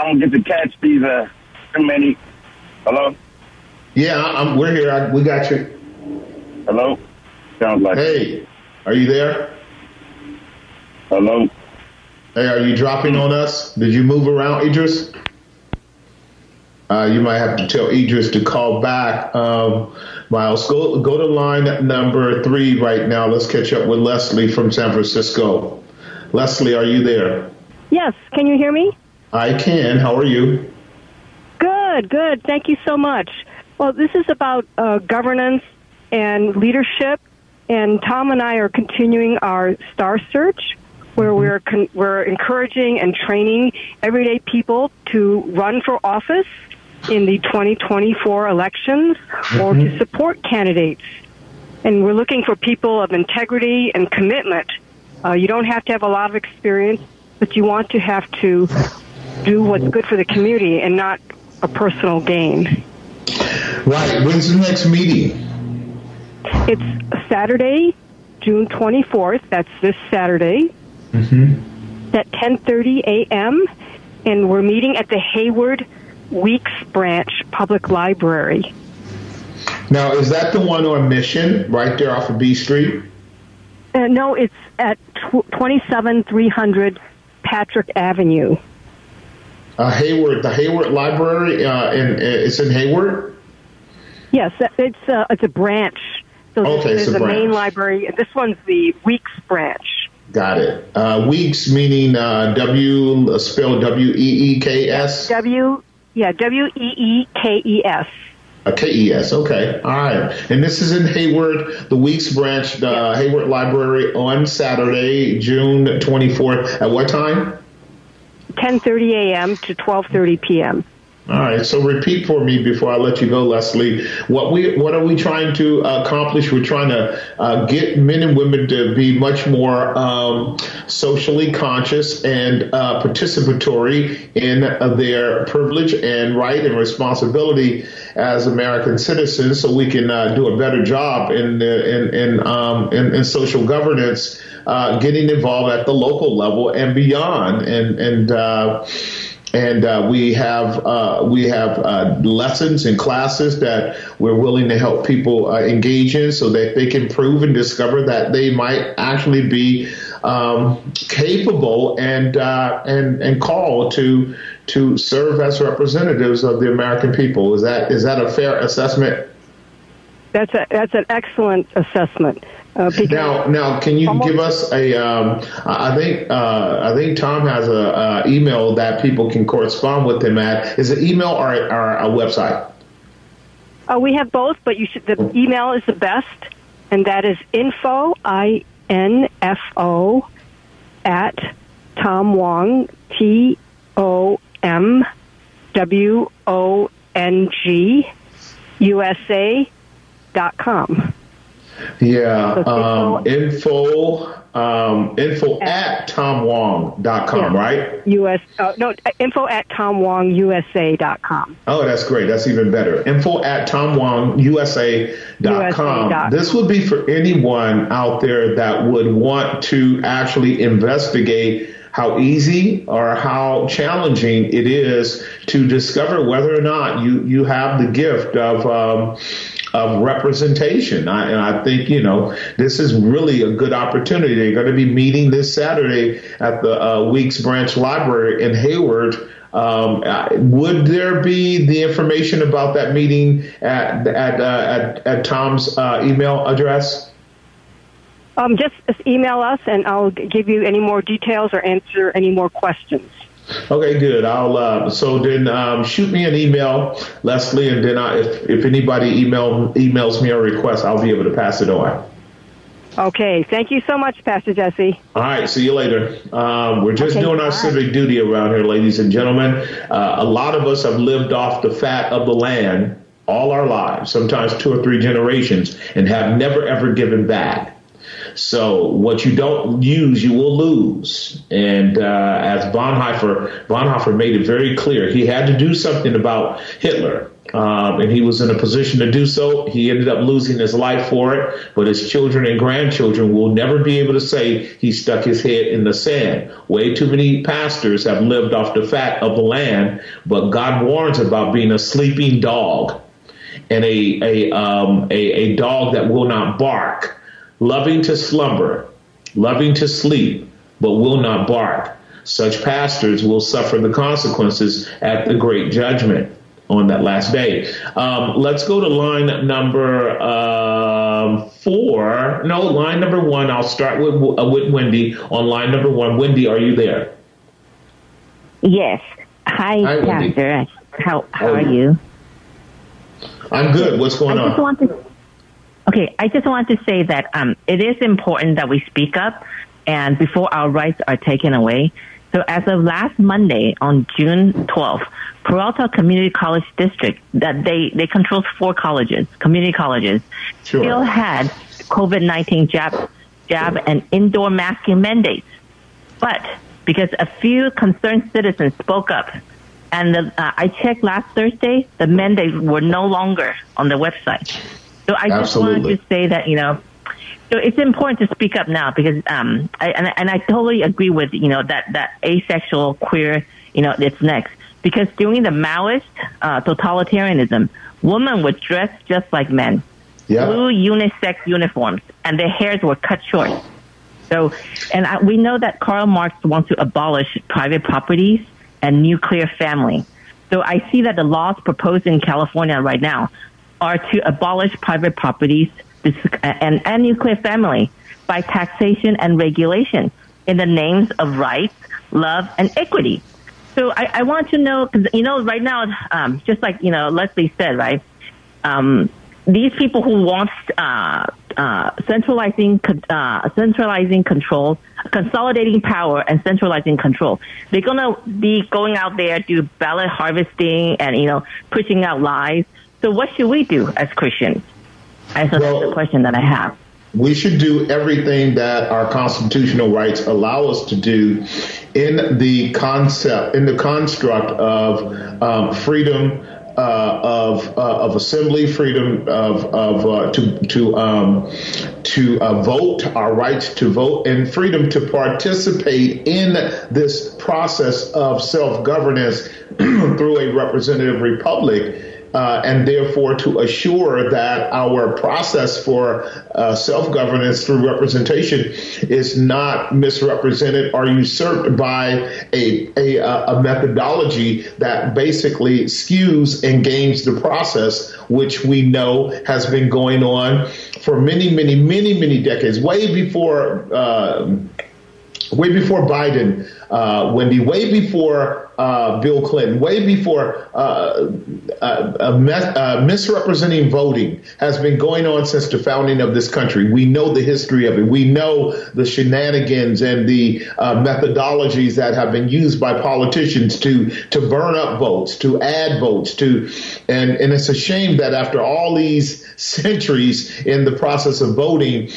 don't get to catch these too many. Hello? Yeah, we're here. We got you. Hello? Sounds like. Hey, are you there? Hello? Hey, are you dropping on us? Did you move around, Idris? You might have to tell Idris to call back. Miles, go to line number 3 right now. Let's catch up with Leslie from San Francisco. Leslie, are you there? Yes. Can you hear me? I can. How are you? Good. Thank you so much. Well, this is about governance and leadership, and Tom and I are continuing our Star Search, where we're encouraging and training everyday people to run for office in the 2024 elections or to support candidates. And we're looking for people of integrity and commitment. You don't have to have a lot of experience, but you want to have to do what's good for the community and not a personal gain. Right. When's the next meeting? It's Saturday, June 24th. That's this Saturday at 10:30 a.m. And we're meeting at the Hayward Weeks Branch Public Library. Now, is that the one on Mission right there off of B Street? No, it's at 27300 Patrick Avenue. Hayward, the Hayward Library, and it's in Hayward? Yes, it's a branch. So there's a branch. Main library. This one's the Weeks Branch. Got it. Weeks meaning spelled W-E-E-K-S? W-E-E-K-E-S. K-E-S, okay. All right. And this is in Hayward, the Weeks Branch, the Hayward Library on Saturday, June 24th. At what time? 10:30 a.m. to 12:30 p.m. All right. So repeat for me before I let you go, Leslie. What are we trying to accomplish? We're trying to get men and women to be much more socially conscious and participatory in their privilege and right and responsibility as American citizens, so we can do a better job in social governance, getting involved at the local level and beyond, and we have lessons and classes that we're willing to help people engage in, so that they can prove and discover that they might actually be capable and called to serve as representatives of the American people. Is that a fair assessment? That's an excellent assessment. Now, can you give us a? I think Tom has an email that people can correspond with him at. Is it email or a website? We have both, but the email is the best, and that is info at TomWong TomWongUSA.com. Yeah. Info at TomWongUSA.com, yeah. Right? Info at TomWongUSA.com. Oh, that's great. That's even better. Info at TomWongUSA.com. This would be for anyone out there that would want to actually investigate how easy or how challenging it is to discover whether or not you have the gift of representation. I think, this is really a good opportunity. They're going to be meeting this Saturday at the Weeks Branch Library in Hayward. Would there be the information about that meeting at Tom's email address? Just email us, and I'll give you any more details or answer any more questions. Okay, good. I'll shoot me an email, Leslie, and then if anybody emails me a request, I'll be able to pass it on. Okay. Thank you so much, Pastor Jesse. All right. See you later. We're just doing our civic duty around here, ladies and gentlemen. A lot of us have lived off the fat of the land all our lives, sometimes 2 or 3 generations, and have never, ever given back. So what you don't use, you will lose. And as Bonhoeffer made it very clear, he had to do something about Hitler. And he was in a position to do so. He ended up losing his life for it. But his children and grandchildren will never be able to say he stuck his head in the sand. Way too many pastors have lived off the fat of the land. But God warns about being a sleeping dog and a dog that will not bark. Loving to slumber, loving to sleep, but will not bark. Such pastors will suffer the consequences at the great judgment on that last day. Let's go to line number four. No, line number one. I'll start with Wendy on line number one. Wendy, are you there? Yes. Hi Pastor. How are you? I'm good. What's going on? I just want to say that it is important that we speak up and before our rights are taken away. So as of last Monday on June 12th, Peralta Community College District, that they control 4 colleges, community colleges, sure, still had COVID-19 jab and indoor masking mandates. But because a few concerned citizens spoke up, and I checked last Thursday, the mandates were no longer on the website. So I just wanted to say that, so it's important to speak up now because, I totally agree with, that asexual queer, it's next. Because during the Maoist totalitarianism, women were dressed just like men, blue unisex uniforms, and their hairs were cut short. So, and we know that Karl Marx wants to abolish private properties and nuclear family. So I see that the laws proposed in California right now are to abolish private properties and nuclear family by taxation and regulation in the names of rights, love, and equity. So I want to know, because, right now, just like, Leslie said, right, these people who want centralizing control, consolidating power, and centralizing control, they're going to be going out there, do ballot harvesting and, pushing out lies. So what should we do as Christians? That's the question that I have. We should do everything that our constitutional rights allow us to do in the construct of freedom of assembly, freedom to vote, our rights to vote, and freedom to participate in this process of self-governance through a representative republic. And therefore, to assure that our process for self-governance through representation is not misrepresented or usurped by a methodology that basically skews and games the process, which we know has been going on for many, many, many, many decades, way before way before Biden, Wendy, way before Bill Clinton, way before misrepresenting voting has been going on since the founding of this country. We know the history of it. We know the shenanigans and the methodologies that have been used by politicians to burn up votes, to add votes, and it's a shame that after all these centuries in the process of voting,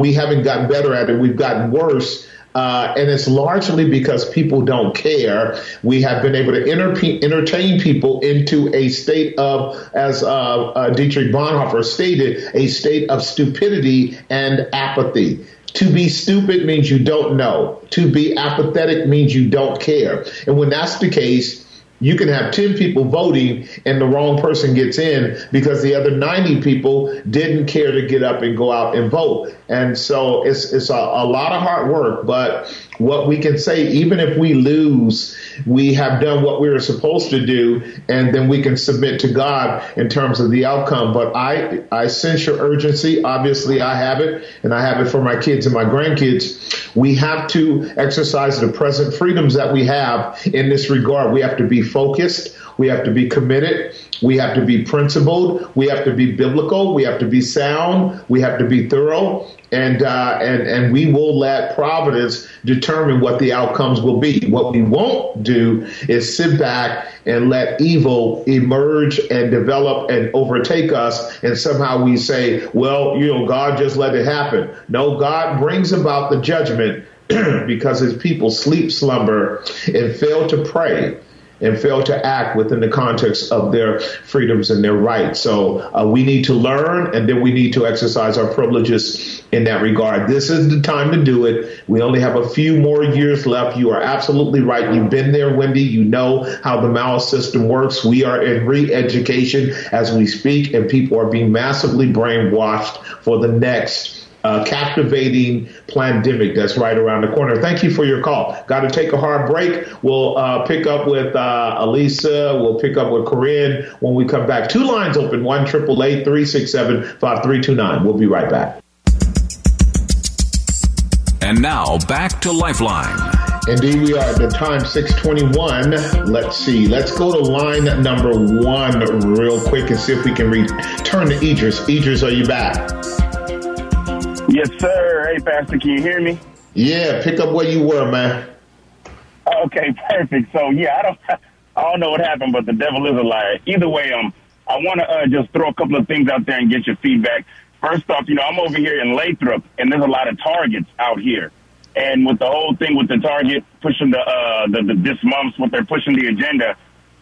we haven't gotten better at it. We've gotten worse. And it's largely because people don't care. We have been able to entertain people into a state of, as Dietrich Bonhoeffer stated, a state of stupidity and apathy. To be stupid means you don't know. To be apathetic means you don't care. And when that's the case, you can have 10 people voting and the wrong person gets in because the other 90 people didn't care to get up and go out and vote. And so it's a lot of hard work. But what we can say, even if we lose, we have done what we were supposed to do. And then we can submit to God in terms of the outcome. But I sense your urgency. Obviously, I have it, and I have it for my kids and my grandkids. We have to exercise the present freedoms that we have in this regard. We have to be focused. We have to be committed. We have to be principled. We have to be biblical. We have to be sound. We have to be thorough. And we will let Providence determine what the outcomes will be. What we won't do is sit back and let evil emerge and develop and overtake us. And somehow we say, well, you know, God just let it happen. No, God brings about the judgment because his people sleep, slumber, and fail to pray and fail to act within the context of their freedoms and their rights. So we need to learn, and then we need to exercise our privileges in that regard. This is the time to do it. We only have a few more years left. You are absolutely right. You've been there, Wendy. You know how the Mao system works. We are in re-education as we speak, and people are being massively brainwashed for the next captivating pandemic that's right around the corner. Thank you for your call. Got to take a hard break. We'll pick up with Elisa. We'll pick up with Corinne when we come back. Two lines open, 1-888-367-5329. We'll be right back. And now back to Lifeline. Indeed, we are at the time 6:21. Let's see. Let's go to line number one real quick and see if we can return to Idris. Idris, are you back? Yes, sir. Hey, Pastor, can you hear me? Yeah, pick up where you were, man. Okay, perfect. So, yeah, I don't know what happened, but the devil is a liar. Either way, I want to just throw a couple of things out there and get your feedback. First off, you know, I'm over here in Lathrop, and there's a lot of Targets out here. And with the whole thing with the Target pushing this month's, what they're pushing the agenda,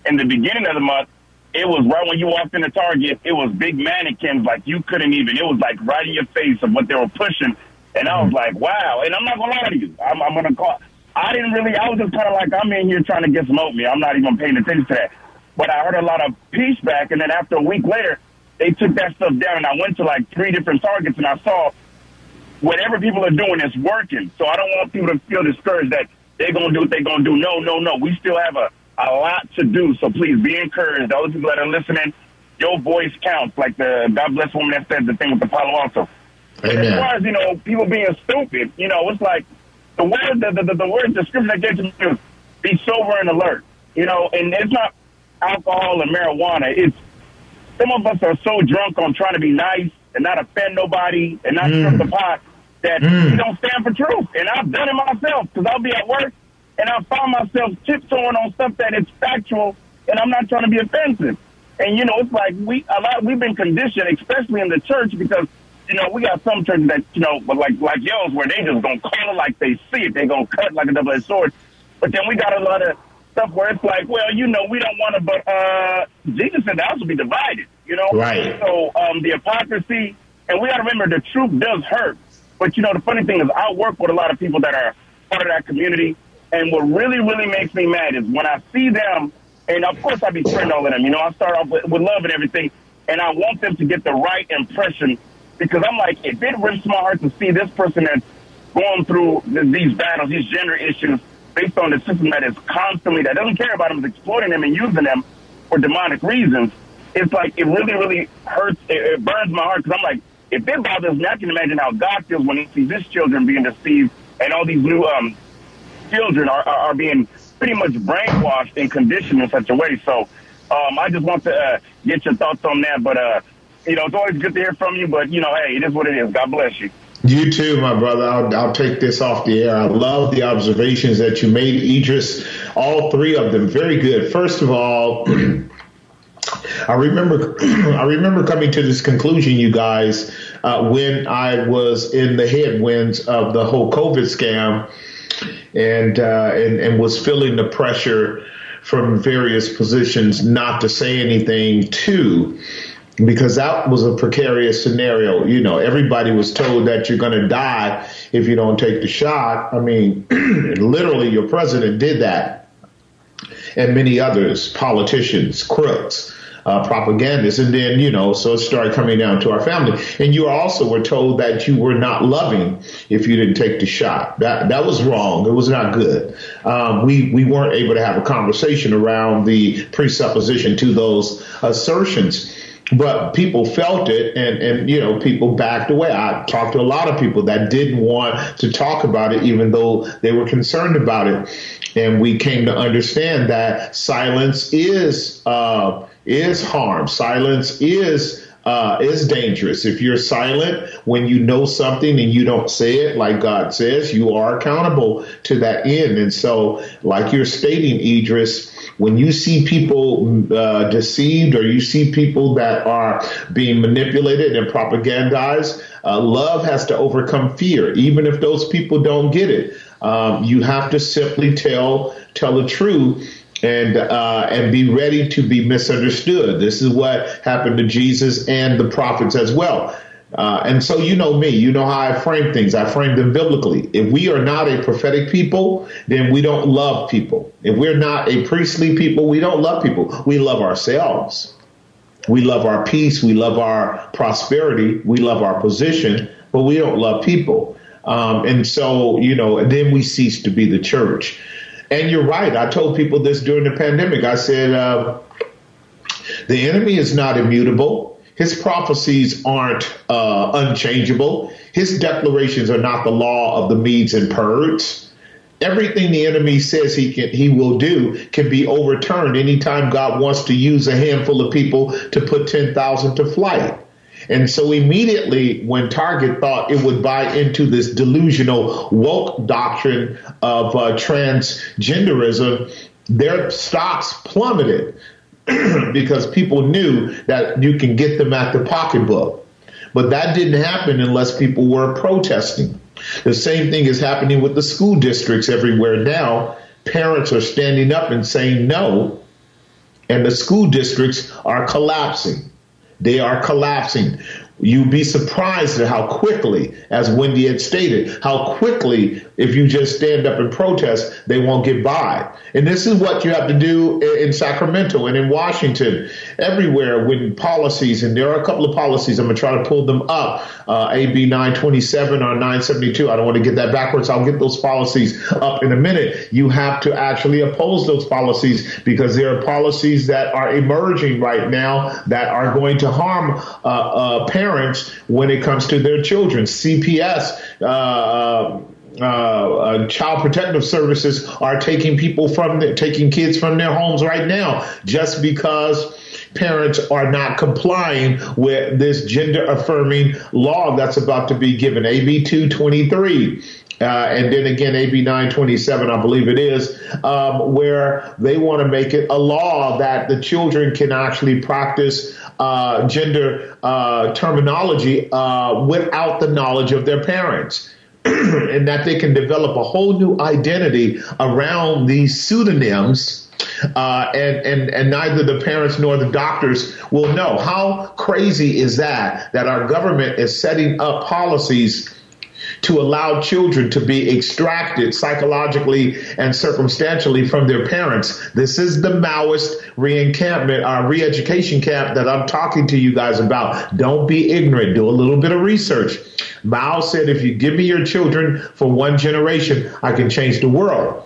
in the beginning of the month, it was right when you walked into Target, it was big mannequins, like you couldn't even, it was like right in your face of what they were pushing. And I was like, wow. And I'm not going to lie to you. I'm going to call. I was just kind of like, I'm in here trying to get some oatmeal. I'm not even paying attention to that. But I heard a lot of pushback. And then after a week later, they took that stuff down. And I went to like 3 different Targets and I saw whatever people are doing is working. So I don't want people to feel discouraged that they're going to do what they're going to do. No. We still have a lot to do, so please be encouraged. Those people that are listening, your voice counts, like the God bless woman that said the thing with the Palo Alto. But as far as, you know, people being stupid, you know, it's like the scripture that gave to me was be sober and alert, you know, and it's not alcohol and marijuana. It's some of us are so drunk on trying to be nice and not offend nobody and not trip the pot that we don't stand for truth. And I've done it myself because I'll be at work, and I found myself tiptoeing on stuff that is factual, and I'm not trying to be offensive. And, you know, it's like we've been conditioned, especially in the church, because, you know, we got some churches that, you know, but like yours, where they just going to call it like they see it. They're going to cut like a double-edged sword. But then we got a lot of stuff where it's like, well, you know, we don't want to, but Jesus said the house will be divided, you know? Right. So the hypocrisy, and we got to remember the truth does hurt. But, you know, the funny thing is I work with a lot of people that are part of that community. And what really, really makes me mad is when I see them, and of course I befriend all of them. You know, I start off with love and everything, and I want them to get the right impression because I'm like, if it rips my heart to see this person that's going through these battles, these gender issues, based on the system that is constantly, that doesn't care about them, is exploiting them and using them for demonic reasons, it's like it really, really hurts. It burns my heart because I'm like, if it bothers me, I can imagine how God feels when he sees his children being deceived and all these new children are being pretty much brainwashed and conditioned in such a way. So I just want to get your thoughts on that. But, you know, it's always good to hear from you. But, you know, hey, it is what it is. God bless you. You too, my brother. I'll take this off the air. I love the observations that you made, Idris. All three of them. Very good. First of all, I remember coming to this conclusion, you guys, when I was in the headwinds of the whole COVID scam and was feeling the pressure from various positions not to say anything to, because that was a precarious scenario. You know, everybody was told that you're going to die if you don't take the shot. I mean, literally your president did that, and many others, politicians, crooks, propagandists. And then, you know, so it started coming down to our family. And you also were told that you were not loving if you didn't take the shot. That was wrong. It was not good. We weren't able to have a conversation around the presupposition to those assertions. But people felt it, and you know, people backed away. I talked to a lot of people that didn't want to talk about it, even though they were concerned about it. And we came to understand that silence is harm. Silence is dangerous. If you're silent when you know something and you don't say it like God says, you are accountable to that end. And so, like you're stating, Idris, when you see people deceived, or you see people that are being manipulated and propagandized, love has to overcome fear, even if those people don't get it. You have to simply tell the truth and be ready to be misunderstood. This is what happened to Jesus and the prophets as well. And so, you know me, you know how I frame things. I frame them biblically. If we are not a prophetic people, then we don't love people. If we're not a priestly people, we don't love people. We love ourselves. We love our peace. We love our prosperity. We love our position, but we don't love people. And so, you know, and then we cease to be the church. And you're right. I told people this during the pandemic. I said, the enemy is not immutable. His prophecies aren't unchangeable. His declarations are not the law of the Medes and Persians. Everything the enemy says he will do can be overturned anytime God wants to use a handful of people to put 10,000 to flight. And so immediately when Target thought it would buy into this delusional woke doctrine of transgenderism, their stocks plummeted. Because people knew that you can get them at the pocketbook. But that didn't happen unless people were protesting. The same thing is happening with the school districts everywhere now. Parents are standing up and saying no, and the school districts are collapsing. They are collapsing. You'd be surprised at how quickly, as Wendy had stated, how quickly, if you just stand up and protest, they won't get by. And this is what you have to do in Sacramento and in Washington, everywhere, when policies, and there are a couple of policies, I'm going to try to pull them up, AB 927 or 972. I don't want to get that backwards. I'll get those policies up in a minute. You have to actually oppose those policies, because there are policies that are emerging right now that are going to harm parents when it comes to their children. CPS, Child Protective Services are taking kids from their homes right now just because parents are not complying with this gender affirming law that's about to be given, AB 223. And then again, AB 927, I believe it is, where they want to make it a law that the children can actually practice gender terminology without the knowledge of their parents. And that they can develop a whole new identity around these pseudonyms. And neither the parents nor the doctors will know. How crazy is that our government is setting up policies to allow children to be extracted psychologically and circumstantially from their parents? This is the Maoist re-education camp that I'm talking to you guys about. Don't be ignorant. Do a little bit of research. Mao said, if you give me your children for one generation, I can change the world.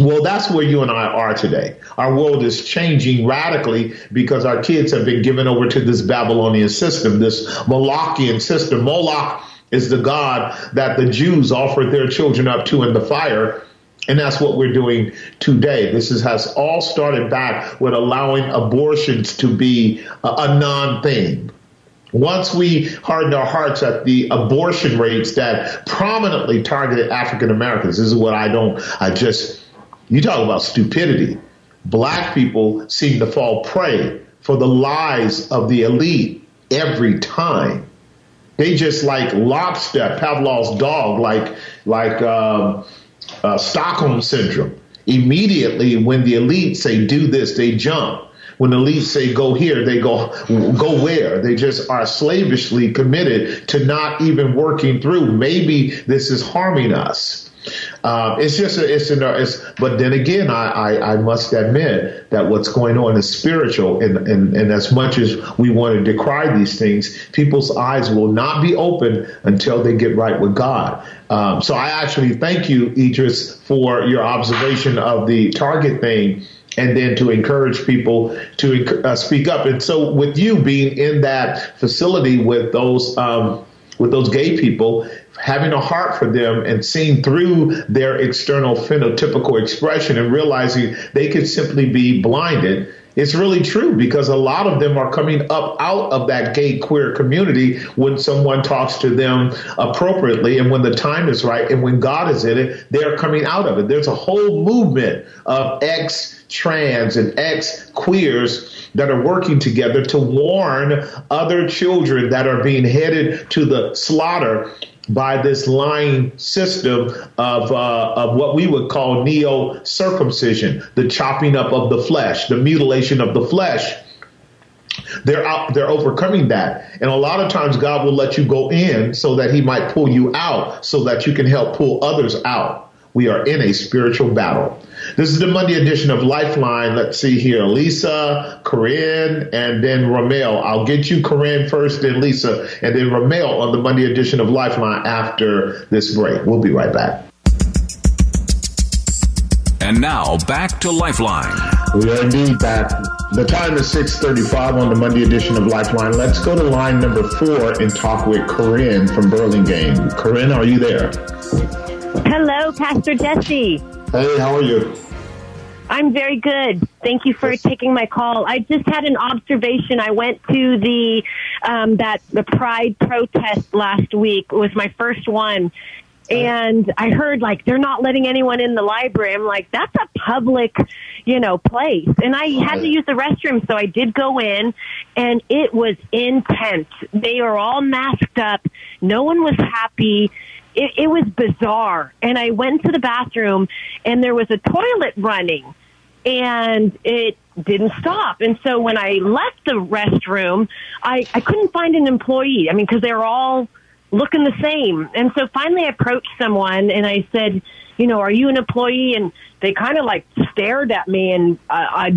Well, that's where you and I are today. Our world is changing radically because our kids have been given over to this Babylonian system, this Molochian system. Moloch is the God that the Jews offered their children up to in the fire. And that's what we're doing today. This has all started back with allowing abortions to be a non-thing. Once we hardened our hearts at the abortion rates that prominently targeted African Americans, this is what you talk about stupidity. Black people seem to fall prey for the lies of the elite every time. They just like lockstep, Pavlov's dog, like Stockholm syndrome. Immediately when the elite say do this, they jump. When the elites say go here, they go where? They just are slavishly committed to not even working through. Maybe this is harming us. But then again, I must admit that what's going on is spiritual. And as much as we want to decry these things, people's eyes will not be open until they get right with God. So I actually thank you, Idris, for your observation of the Target thing. And then to encourage people to speak up. And so with you being in that facility with those gay people, having a heart for them and seeing through their external phenotypical expression and realizing they could simply be blinded, it's really true because a lot of them are coming up out of that gay queer community when someone talks to them appropriately and when the time is right and when God is in it, they're coming out of it. There's a whole movement of ex-trans and ex-queers that are working together to warn other children that are being headed to the slaughter by this lying system of what we would call neo-circumcision, the chopping up of the flesh, the mutilation of the flesh. They're overcoming that. And a lot of times God will let you go in so that he might pull you out so that you can help pull others out. We are in a spiritual battle. This is the Monday edition of Lifeline. Let's see here. Lisa, Corinne, and then Ramel. I'll get you Corinne first, then Lisa, and then Ramel on the Monday edition of Lifeline after this break. We'll be right back. And now back to Lifeline. We are indeed back. The time is 6:35 on the Monday edition of Lifeline. Let's go to line number 4 and talk with Corinne from Burlingame. Corinne, are you there? Hello, Pastor Jesse. Hey, how are you? I'm very good. Thank you for taking my call. I just had an observation. I went to the Pride protest last week. It was my first one. And I heard, they're not letting anyone in the library. I'm like, that's a public, place. And I had to use the restroom, so I did go in, and it was intense. They are all masked up. No one was happy. It was bizarre. And I went to the bathroom and there was a toilet running and it didn't stop. And so when I left the restroom, I couldn't find an employee. I mean, because they were all looking the same. And so finally I approached someone and I said, are you an employee? And they kind of stared at me and I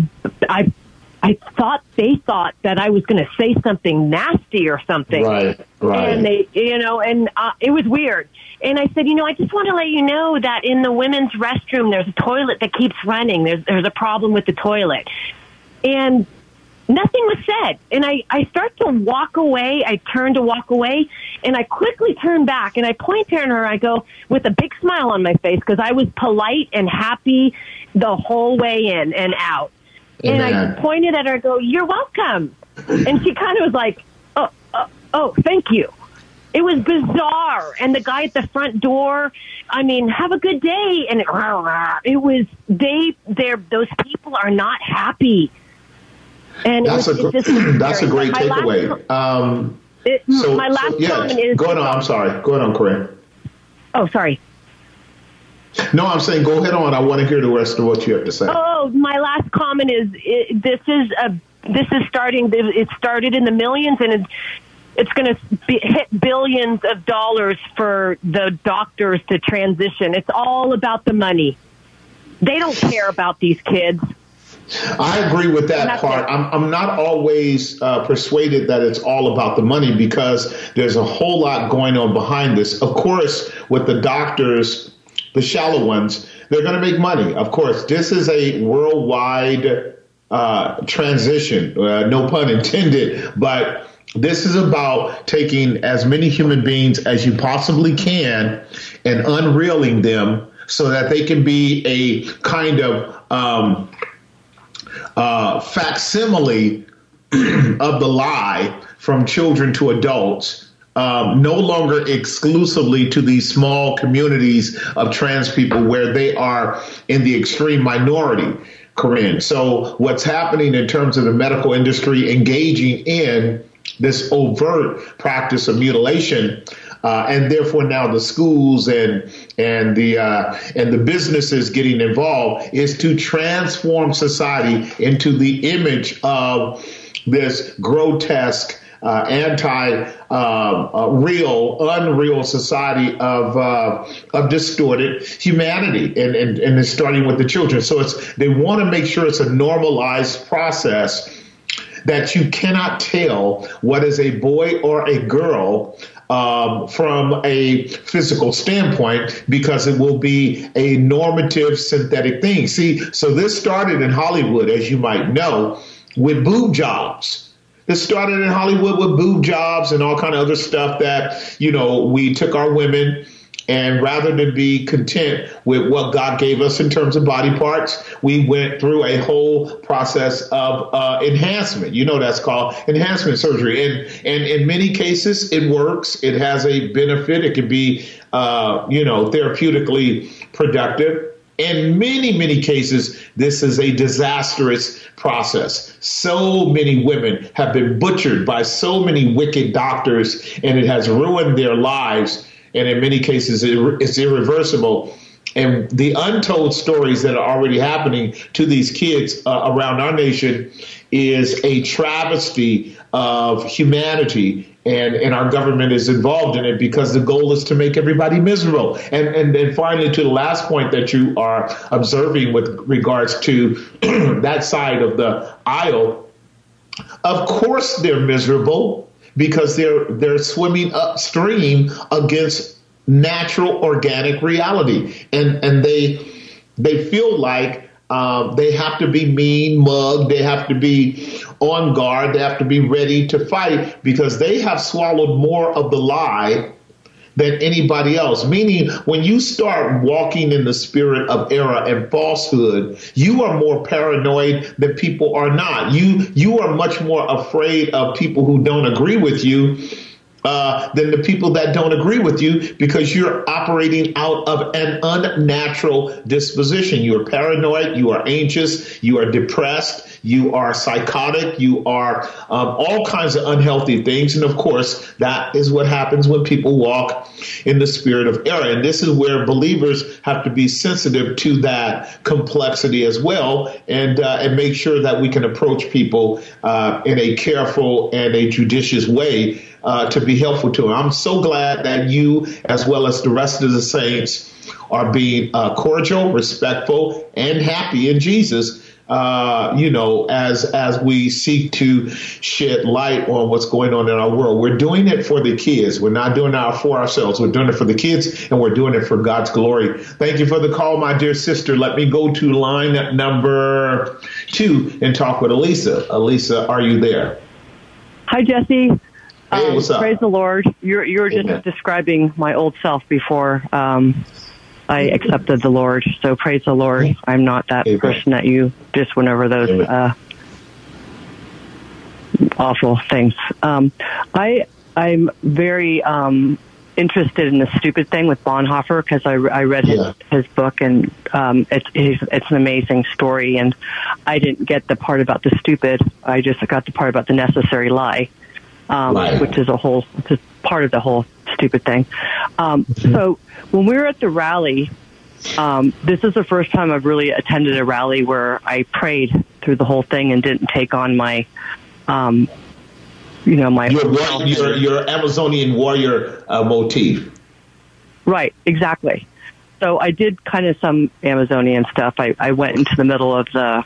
thought they thought that I was going to say something nasty or something. Right. And they, it was weird. And I said, I just want to let you know that in the women's restroom, there's a toilet that keeps running. There's a problem with the toilet. And nothing was said. And I start to walk away. I turn to walk away and I quickly turn back and I point at her. I go with a big smile on my face because I was polite and happy the whole way in and out. And I just pointed at her and go, you're welcome. And she kind of was like, oh, thank you. It was bizarre. And the guy at the front door, have a good day. And it was, those people are not happy. And that's a great takeaway. Go ahead on, Corinne. Oh, sorry. No, I'm saying go ahead on. I want to hear the rest of what you have to say. Oh, my last comment is it started in the millions and it's going to hit billions of dollars for the doctors to transition. It's all about the money. They don't care about these kids. I agree with that part. I'm not always persuaded that it's all about the money because there's a whole lot going on behind this. Of course, with the doctors, the shallow ones, they're going to make money. Of course, this is a worldwide transition, no pun intended, but This is about taking as many human beings as you possibly can and unreeling them so that they can be a kind of facsimile of the lie from children to adults, no longer exclusively to these small communities of trans people where they are in the extreme minority. Corinne. So what's happening in terms of the medical industry engaging in this overt practice of mutilation, and therefore now the schools and the businesses getting involved, is to transform society into the image of this grotesque, unreal society of distorted humanity, and it's starting with the children. So they want to make sure it's a normalized process, that you cannot tell what is a boy or a girl from a physical standpoint, because it will be a normative synthetic thing. See, so this started in Hollywood, as you might know, with boob jobs. This started in Hollywood with boob jobs and all kind of other stuff that, you know, we took our women and rather than be content with what God gave us in terms of body parts, we went through a whole process of enhancement. You know, that's called enhancement surgery. And in many cases, it works. It has a benefit. It can be, therapeutically productive. In many, many cases, this is a disastrous process. So many women have been butchered by so many wicked doctors, and it has ruined their lives. And in many cases, it's irreversible. And the untold stories that are already happening to these kids around our nation is a travesty of humanity. And our government is involved in it because the goal is to make everybody miserable. And finally, to the last point that you are observing with regards to that side of the aisle, of course they're miserable because they're swimming upstream against natural organic reality. And they feel like they have to be mean, mugged, they have to be on guard, they have to be ready to fight because they have swallowed more of the lie than anybody else. Meaning, when you start walking in the spirit of error and falsehood, you are more paranoid than people are not. You are much more afraid of people who don't agree with you than the people that don't agree with you, because you're operating out of an unnatural disposition. You are paranoid, you are anxious, you are depressed, you are psychotic, you are all kinds of unhealthy things. And of course, that is what happens when people walk in the spirit of error. And this is where believers have to be sensitive to that complexity as well, and make sure that we can approach people in a careful and a judicious way to be helpful to them. I'm so glad that you, as well as the rest of the saints, are being cordial, respectful, and happy in Jesus, as we seek to shed light on what's going on in our world. We're doing it for the kids. We're not doing it for ourselves. We're doing it for the kids, and we're doing it for God's glory. Thank you for the call, my dear sister. Let me go to line number 2 and talk with Elisa. Elisa, are you there? Hi, Jesse. Hey, what's up? Praise the Lord. You're just describing my old self before I accepted the Lord. So praise the Lord. I'm not that person that you just went over those awful things. I'm very interested in the stupid thing with Bonhoeffer, because I read his book, and it's an amazing story. And I didn't get the part about the stupid. I just got the part about the necessary lie. Which is part of the whole stupid thing. So when we were at the rally, this is the first time I've really attended a rally where I prayed through the whole thing and didn't take on my, your Amazonian warrior motif. Right, exactly. So I did kind of some Amazonian stuff. I went into the middle of the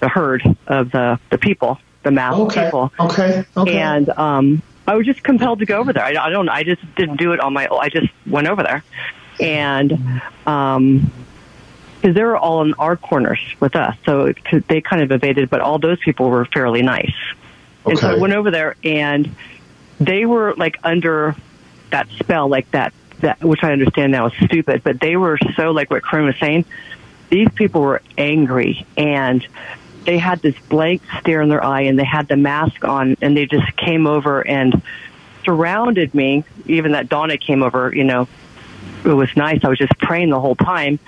herd of the people. The mass people. Okay. And I was just compelled to go over there. I just didn't do it on my own. I just went over there, and because they were all in our corners with us, so they kind of evaded. But all those people were fairly nice. And so I went over there, and they were like under that spell, like that, which I understand now is stupid, but they were so, like what Corinne was saying, these people were angry, and they had this blank stare in their eye, and they had the mask on, and they just came over and surrounded me. Even that Donna came over, you know, it was nice. I was just praying the whole time,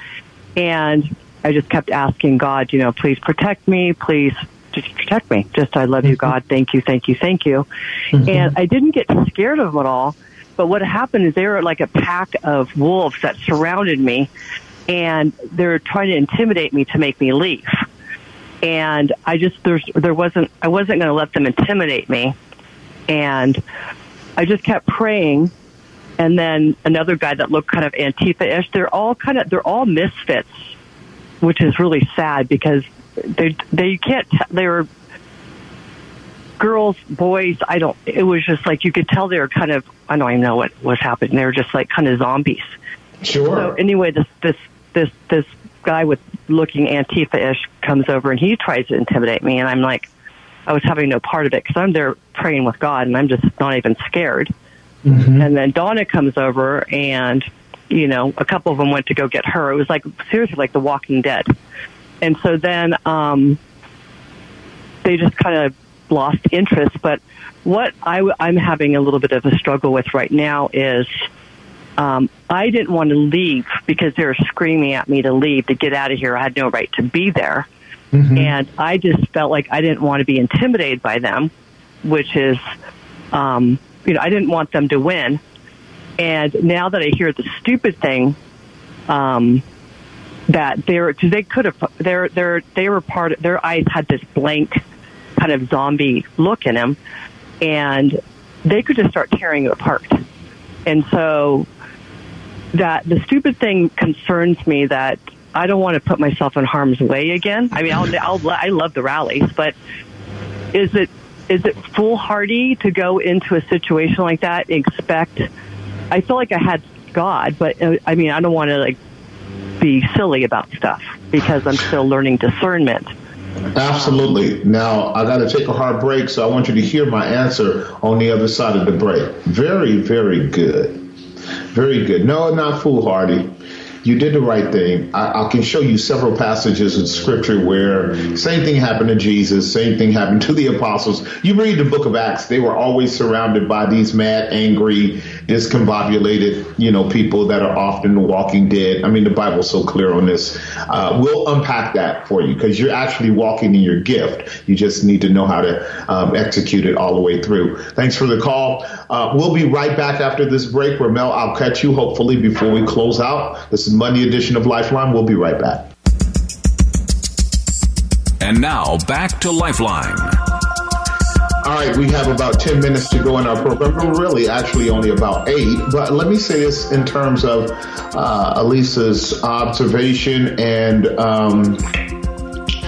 and I just kept asking God, you know, please protect me, please just protect me. Just, I love you, God. Thank you, thank you, thank you. Mm-hmm. And I didn't get scared of them at all. But what happened is they were like a pack of wolves that surrounded me, and they're trying to intimidate me to make me leave. And I just, I wasn't going to let them intimidate me. And I just kept praying. And then another guy that looked kind of Antifa-ish, they're all misfits, which is really sad because they were girls, boys, it was just like, you could tell they were kind of, I don't even know what was happening. They were just like kind of zombies. Sure. So anyway, this guy with looking Antifa-ish comes over and he tries to intimidate me. And I'm like, I was having no part of it because I'm there praying with God and I'm just not even scared. Mm-hmm. And then Donna comes over and, you know, a couple of them went to go get her. It was like, seriously, like The Walking Dead. And so then they just kind of lost interest. But what I'm having a little bit of a struggle with right now is I didn't want to leave because they were screaming at me to leave, to get out of here. I had no right to be there. Mm-hmm. And I just felt like I didn't want to be intimidated by them, which is, you know, I didn't want them to win. And now that I hear the stupid thing, that their eyes had this blank kind of zombie look in them, and they could just start tearing it apart. And so that the stupid thing concerns me, that I don't want to put myself in harm's way again. I mean, I love the rallies, but is it foolhardy to go into a situation like that and expect? I feel like I had God, but I mean, I don't want to like be silly about stuff because I'm still learning discernment. Absolutely. Now, I got to take a hard break, so I want you to hear my answer on the other side of the break. Very, very good. Very good. No, not foolhardy. You did the right thing. I can show you several passages in Scripture where same thing happened to Jesus, same thing happened to the apostles. You read the book of Acts, they were always surrounded by these mad, angry, discombobulated, you know, people that are often the walking dead. I mean, the Bible's so clear on this. We'll unpack that for you because you're actually walking in your gift. You just need to know how to execute it all the way through. Thanks for the call. We'll be right back after this break. Ramel, I'll catch you hopefully before we close out. This is Monday edition of Lifeline. We'll be right back. And now back to Lifeline. All right, we have about 10 minutes to go in our program. We're really actually only about 8, but let me say this in terms of Elisa's observation and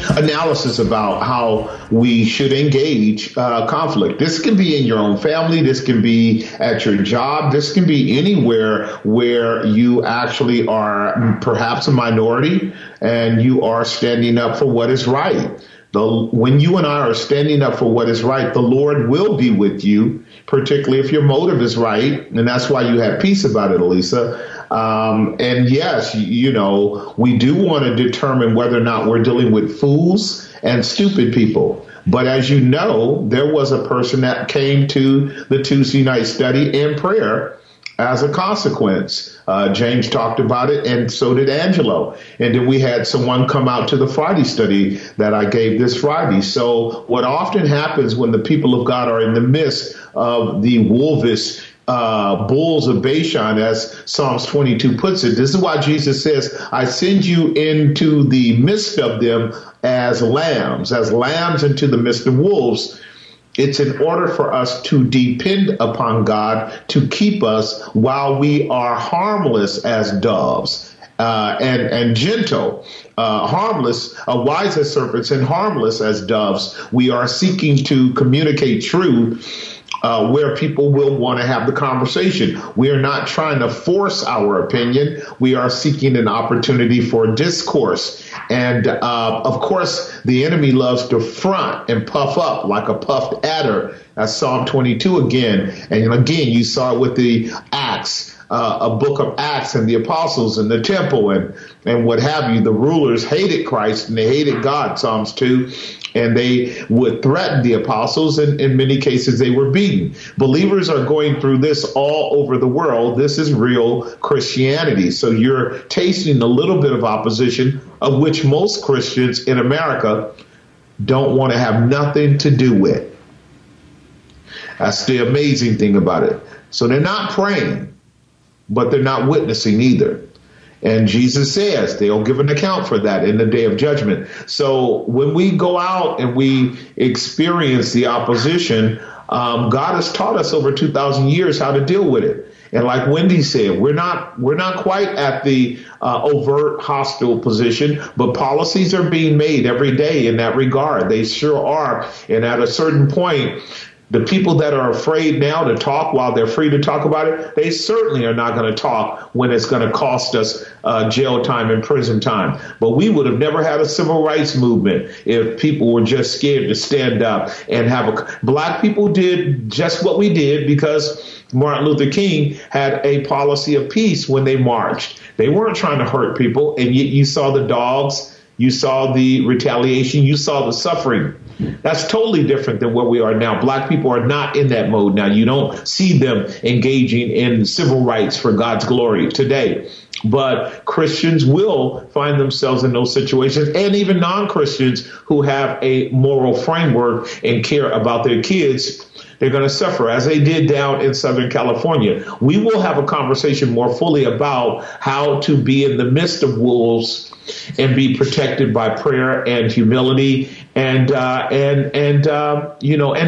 analysis about how we should engage conflict. This can be in your own family. This can be at your job. This can be anywhere where you actually are perhaps a minority and you are standing up for what is right. When you and I are standing up for what is right, the Lord will be with you, particularly if your motive is right. And that's why you have peace about it, Elisa. And yes, you know, we do want to determine whether or not we're dealing with fools and stupid people. But as you know, there was a person that came to the Tuesday night study and prayer as a consequence. James talked about it, and so did Angelo. And then we had someone come out to the Friday study that I gave this Friday. So what often happens when the people of God are in the midst of the wolvish bulls of Bashan, as Psalms 22 puts it, this is why Jesus says, I send you into the midst of them as lambs into the midst of wolves. It's in order for us to depend upon God to keep us while we are harmless as doves and gentle, harmless, wise as serpents and harmless as doves. We are seeking to communicate truth where people will want to have the conversation. We are not trying to force our opinion. We are seeking an opportunity for discourse And of course, the enemy loves to front and puff up like a puffed adder. That's Psalm 22 again. And again, you saw it with the Acts, a book of Acts and the apostles and the temple and what have you. The rulers hated Christ and they hated God, Psalms 2. And they would threaten the apostles, and in many cases, they were beaten. Believers are going through this all over the world. This is real Christianity. So you're tasting a little bit of opposition, of which most Christians in America don't want to have nothing to do with. That's the amazing thing about it. So they're not praying, but they're not witnessing either. And Jesus says they'll give an account for that in the day of judgment. So when we go out and we experience the opposition, God has taught us over 2,000 years how to deal with it. And like Wendy said, we're not quite at the overt hostile position, but policies are being made every day in that regard. They sure are. And at a certain point, the people that are afraid now to talk, while they're free to talk about it, they certainly are not going to talk when it's going to cost us jail time and prison time. But we would have never had a civil rights movement if people were just scared to stand up and have a. Black people did just what we did because Martin Luther King had a policy of peace when they marched. They weren't trying to hurt people. And yet you saw the dogs, you saw the retaliation, you saw the suffering. That's totally different than what we are now. Black people are not in that mode now. You don't see them engaging in civil rights for God's glory today. But Christians will find themselves in those situations, and even non-Christians who have a moral framework and care about their kids, they're going to suffer as they did down in Southern California. We will have a conversation more fully about how to be in the midst of wolves and be protected by prayer and humility and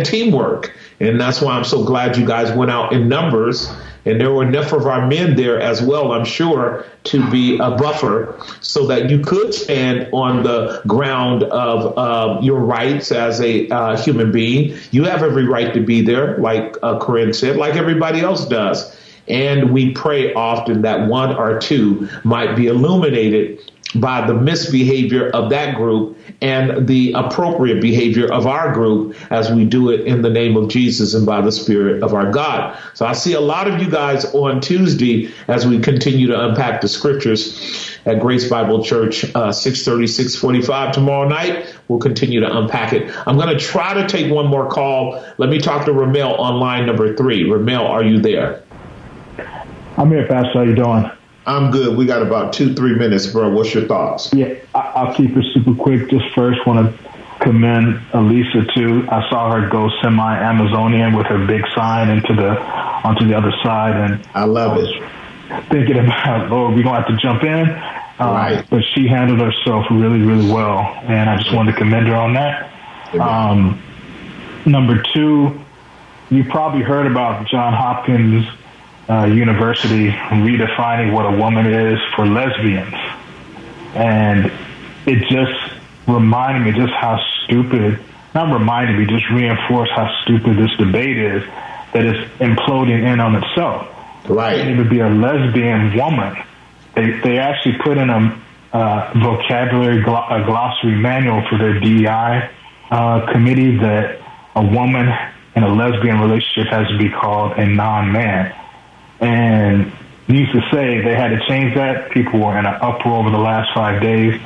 teamwork. And that's why I'm so glad you guys went out in numbers. And there were enough of our men there as well, I'm sure, to be a buffer so that you could stand on the ground of your rights as a human being. You have every right to be there, like Corinne said, like everybody else does. And we pray often that one or two might be illuminated by the misbehavior of that group and the appropriate behavior of our group as we do it in the name of Jesus and by the Spirit of our God. So I see a lot of you guys on Tuesday as we continue to unpack the scriptures at Grace Bible Church, 6:30, 6:45 tomorrow night. We'll continue to unpack it. I'm going to try to take one more call. Let me talk to Ramel on line number 3. Ramel, are you there? I'm here, Pastor. How you doing? I'm good. We got about 2-3 minutes, bro. What's your thoughts? Yeah, I'll keep it super quick. Just first want to commend Elisa, too. I saw her go semi-Amazonian with her big sign onto the other side. And I love it. Thinking about, Lord, we're going to have to jump in. Right. But she handled herself really, really well. And I just wanted to commend her on that. Number 2, you probably heard about Johns Hopkins University redefining what a woman is for lesbians. And it just reminded me just how stupid, not reminded me, just reinforced how stupid this debate is, that it's imploding in on itself. Right. It would be a lesbian woman. They actually put in a vocabulary, a glossary manual for their DEI committee that a woman in a lesbian relationship has to be called a non-man. And needless to say, they had to change that. People were in an uproar over the last 5 days.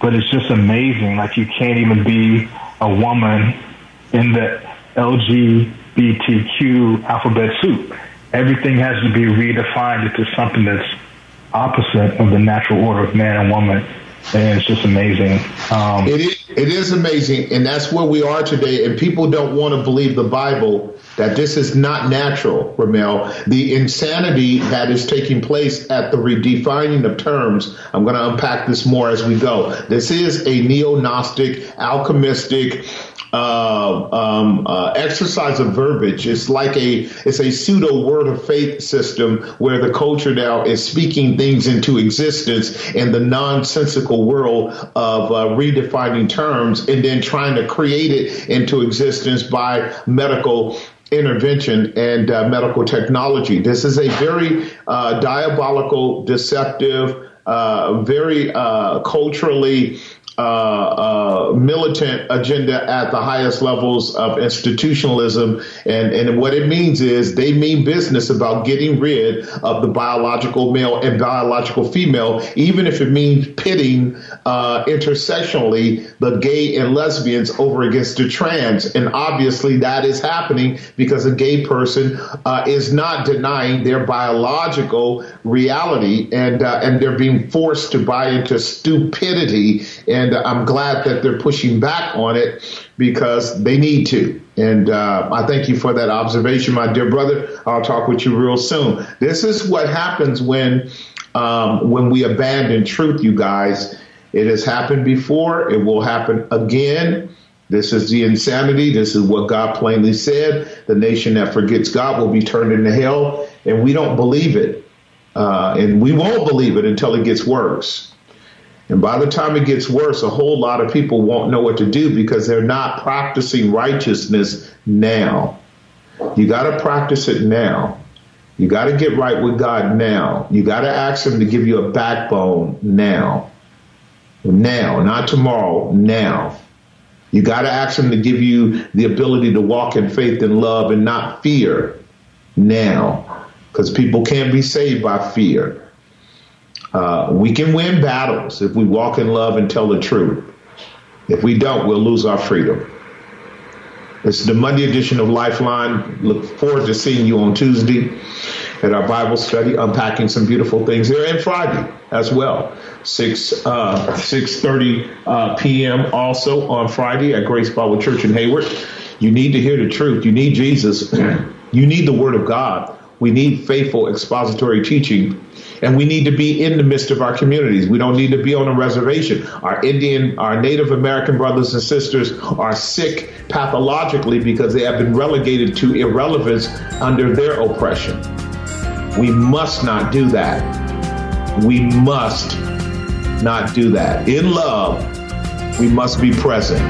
But it's just amazing. Like, you can't even be a woman in the LGBTQ alphabet soup. Everything has to be redefined into something that's opposite of the natural order of man and woman. And it's just amazing. It is amazing. And that's where we are today. And people don't want to believe the Bible, that this is not natural, Ramel. The insanity that is taking place at the redefining of terms. I'm going to unpack this more as we go. This is a neo-Gnostic, alchemistic exercise of verbiage. It's like it's a pseudo word of faith system where the culture now is speaking things into existence in the nonsensical world of redefining terms and then trying to create it into existence by medical intervention and medical technology. This is a very diabolical, deceptive, very culturally militant agenda at the highest levels of institutionalism. And what it means is they mean business about getting rid of the biological male and biological female, even if it means pitting intersectionally the gay and lesbians over against the trans. And obviously that is happening because a gay person is not denying their biological reality, and they're being forced to buy into stupidity. And I'm glad that they're pushing back on it because they need to. And I thank you for that observation, my dear brother. I'll talk with you real soon. This is what happens when we abandon truth, you guys. It has happened before. It will happen again. This is the insanity. This is what God plainly said. The nation that forgets God will be turned into hell. And we don't believe it. And we won't believe it until it gets worse. And by the time it gets worse, a whole lot of people won't know what to do because they're not practicing righteousness now. You got to practice it now. You got to get right with God now. You got to ask him to give you a backbone now. Now, not tomorrow, now. You got to ask him to give you the ability to walk in faith and love and not fear now, because people can't be saved by fear. We can win battles if we walk in love and tell the truth. If we don't, we'll lose our freedom. This is the Monday edition of Lifeline. Look forward to seeing you on Tuesday at our Bible study, unpacking some beautiful things there, and Friday as well, 6:30 p.m. also on Friday at Grace Bible Church in Hayward. You need to hear the truth. You need Jesus. You need the Word of God. We need faithful expository teaching. And we need to be in the midst of our communities. We don't need to be on a reservation. Our Indian, our Native American brothers and sisters are sick pathologically because they have been relegated to irrelevance under their oppression. We must not do that. We must not do that. In love, we must be present.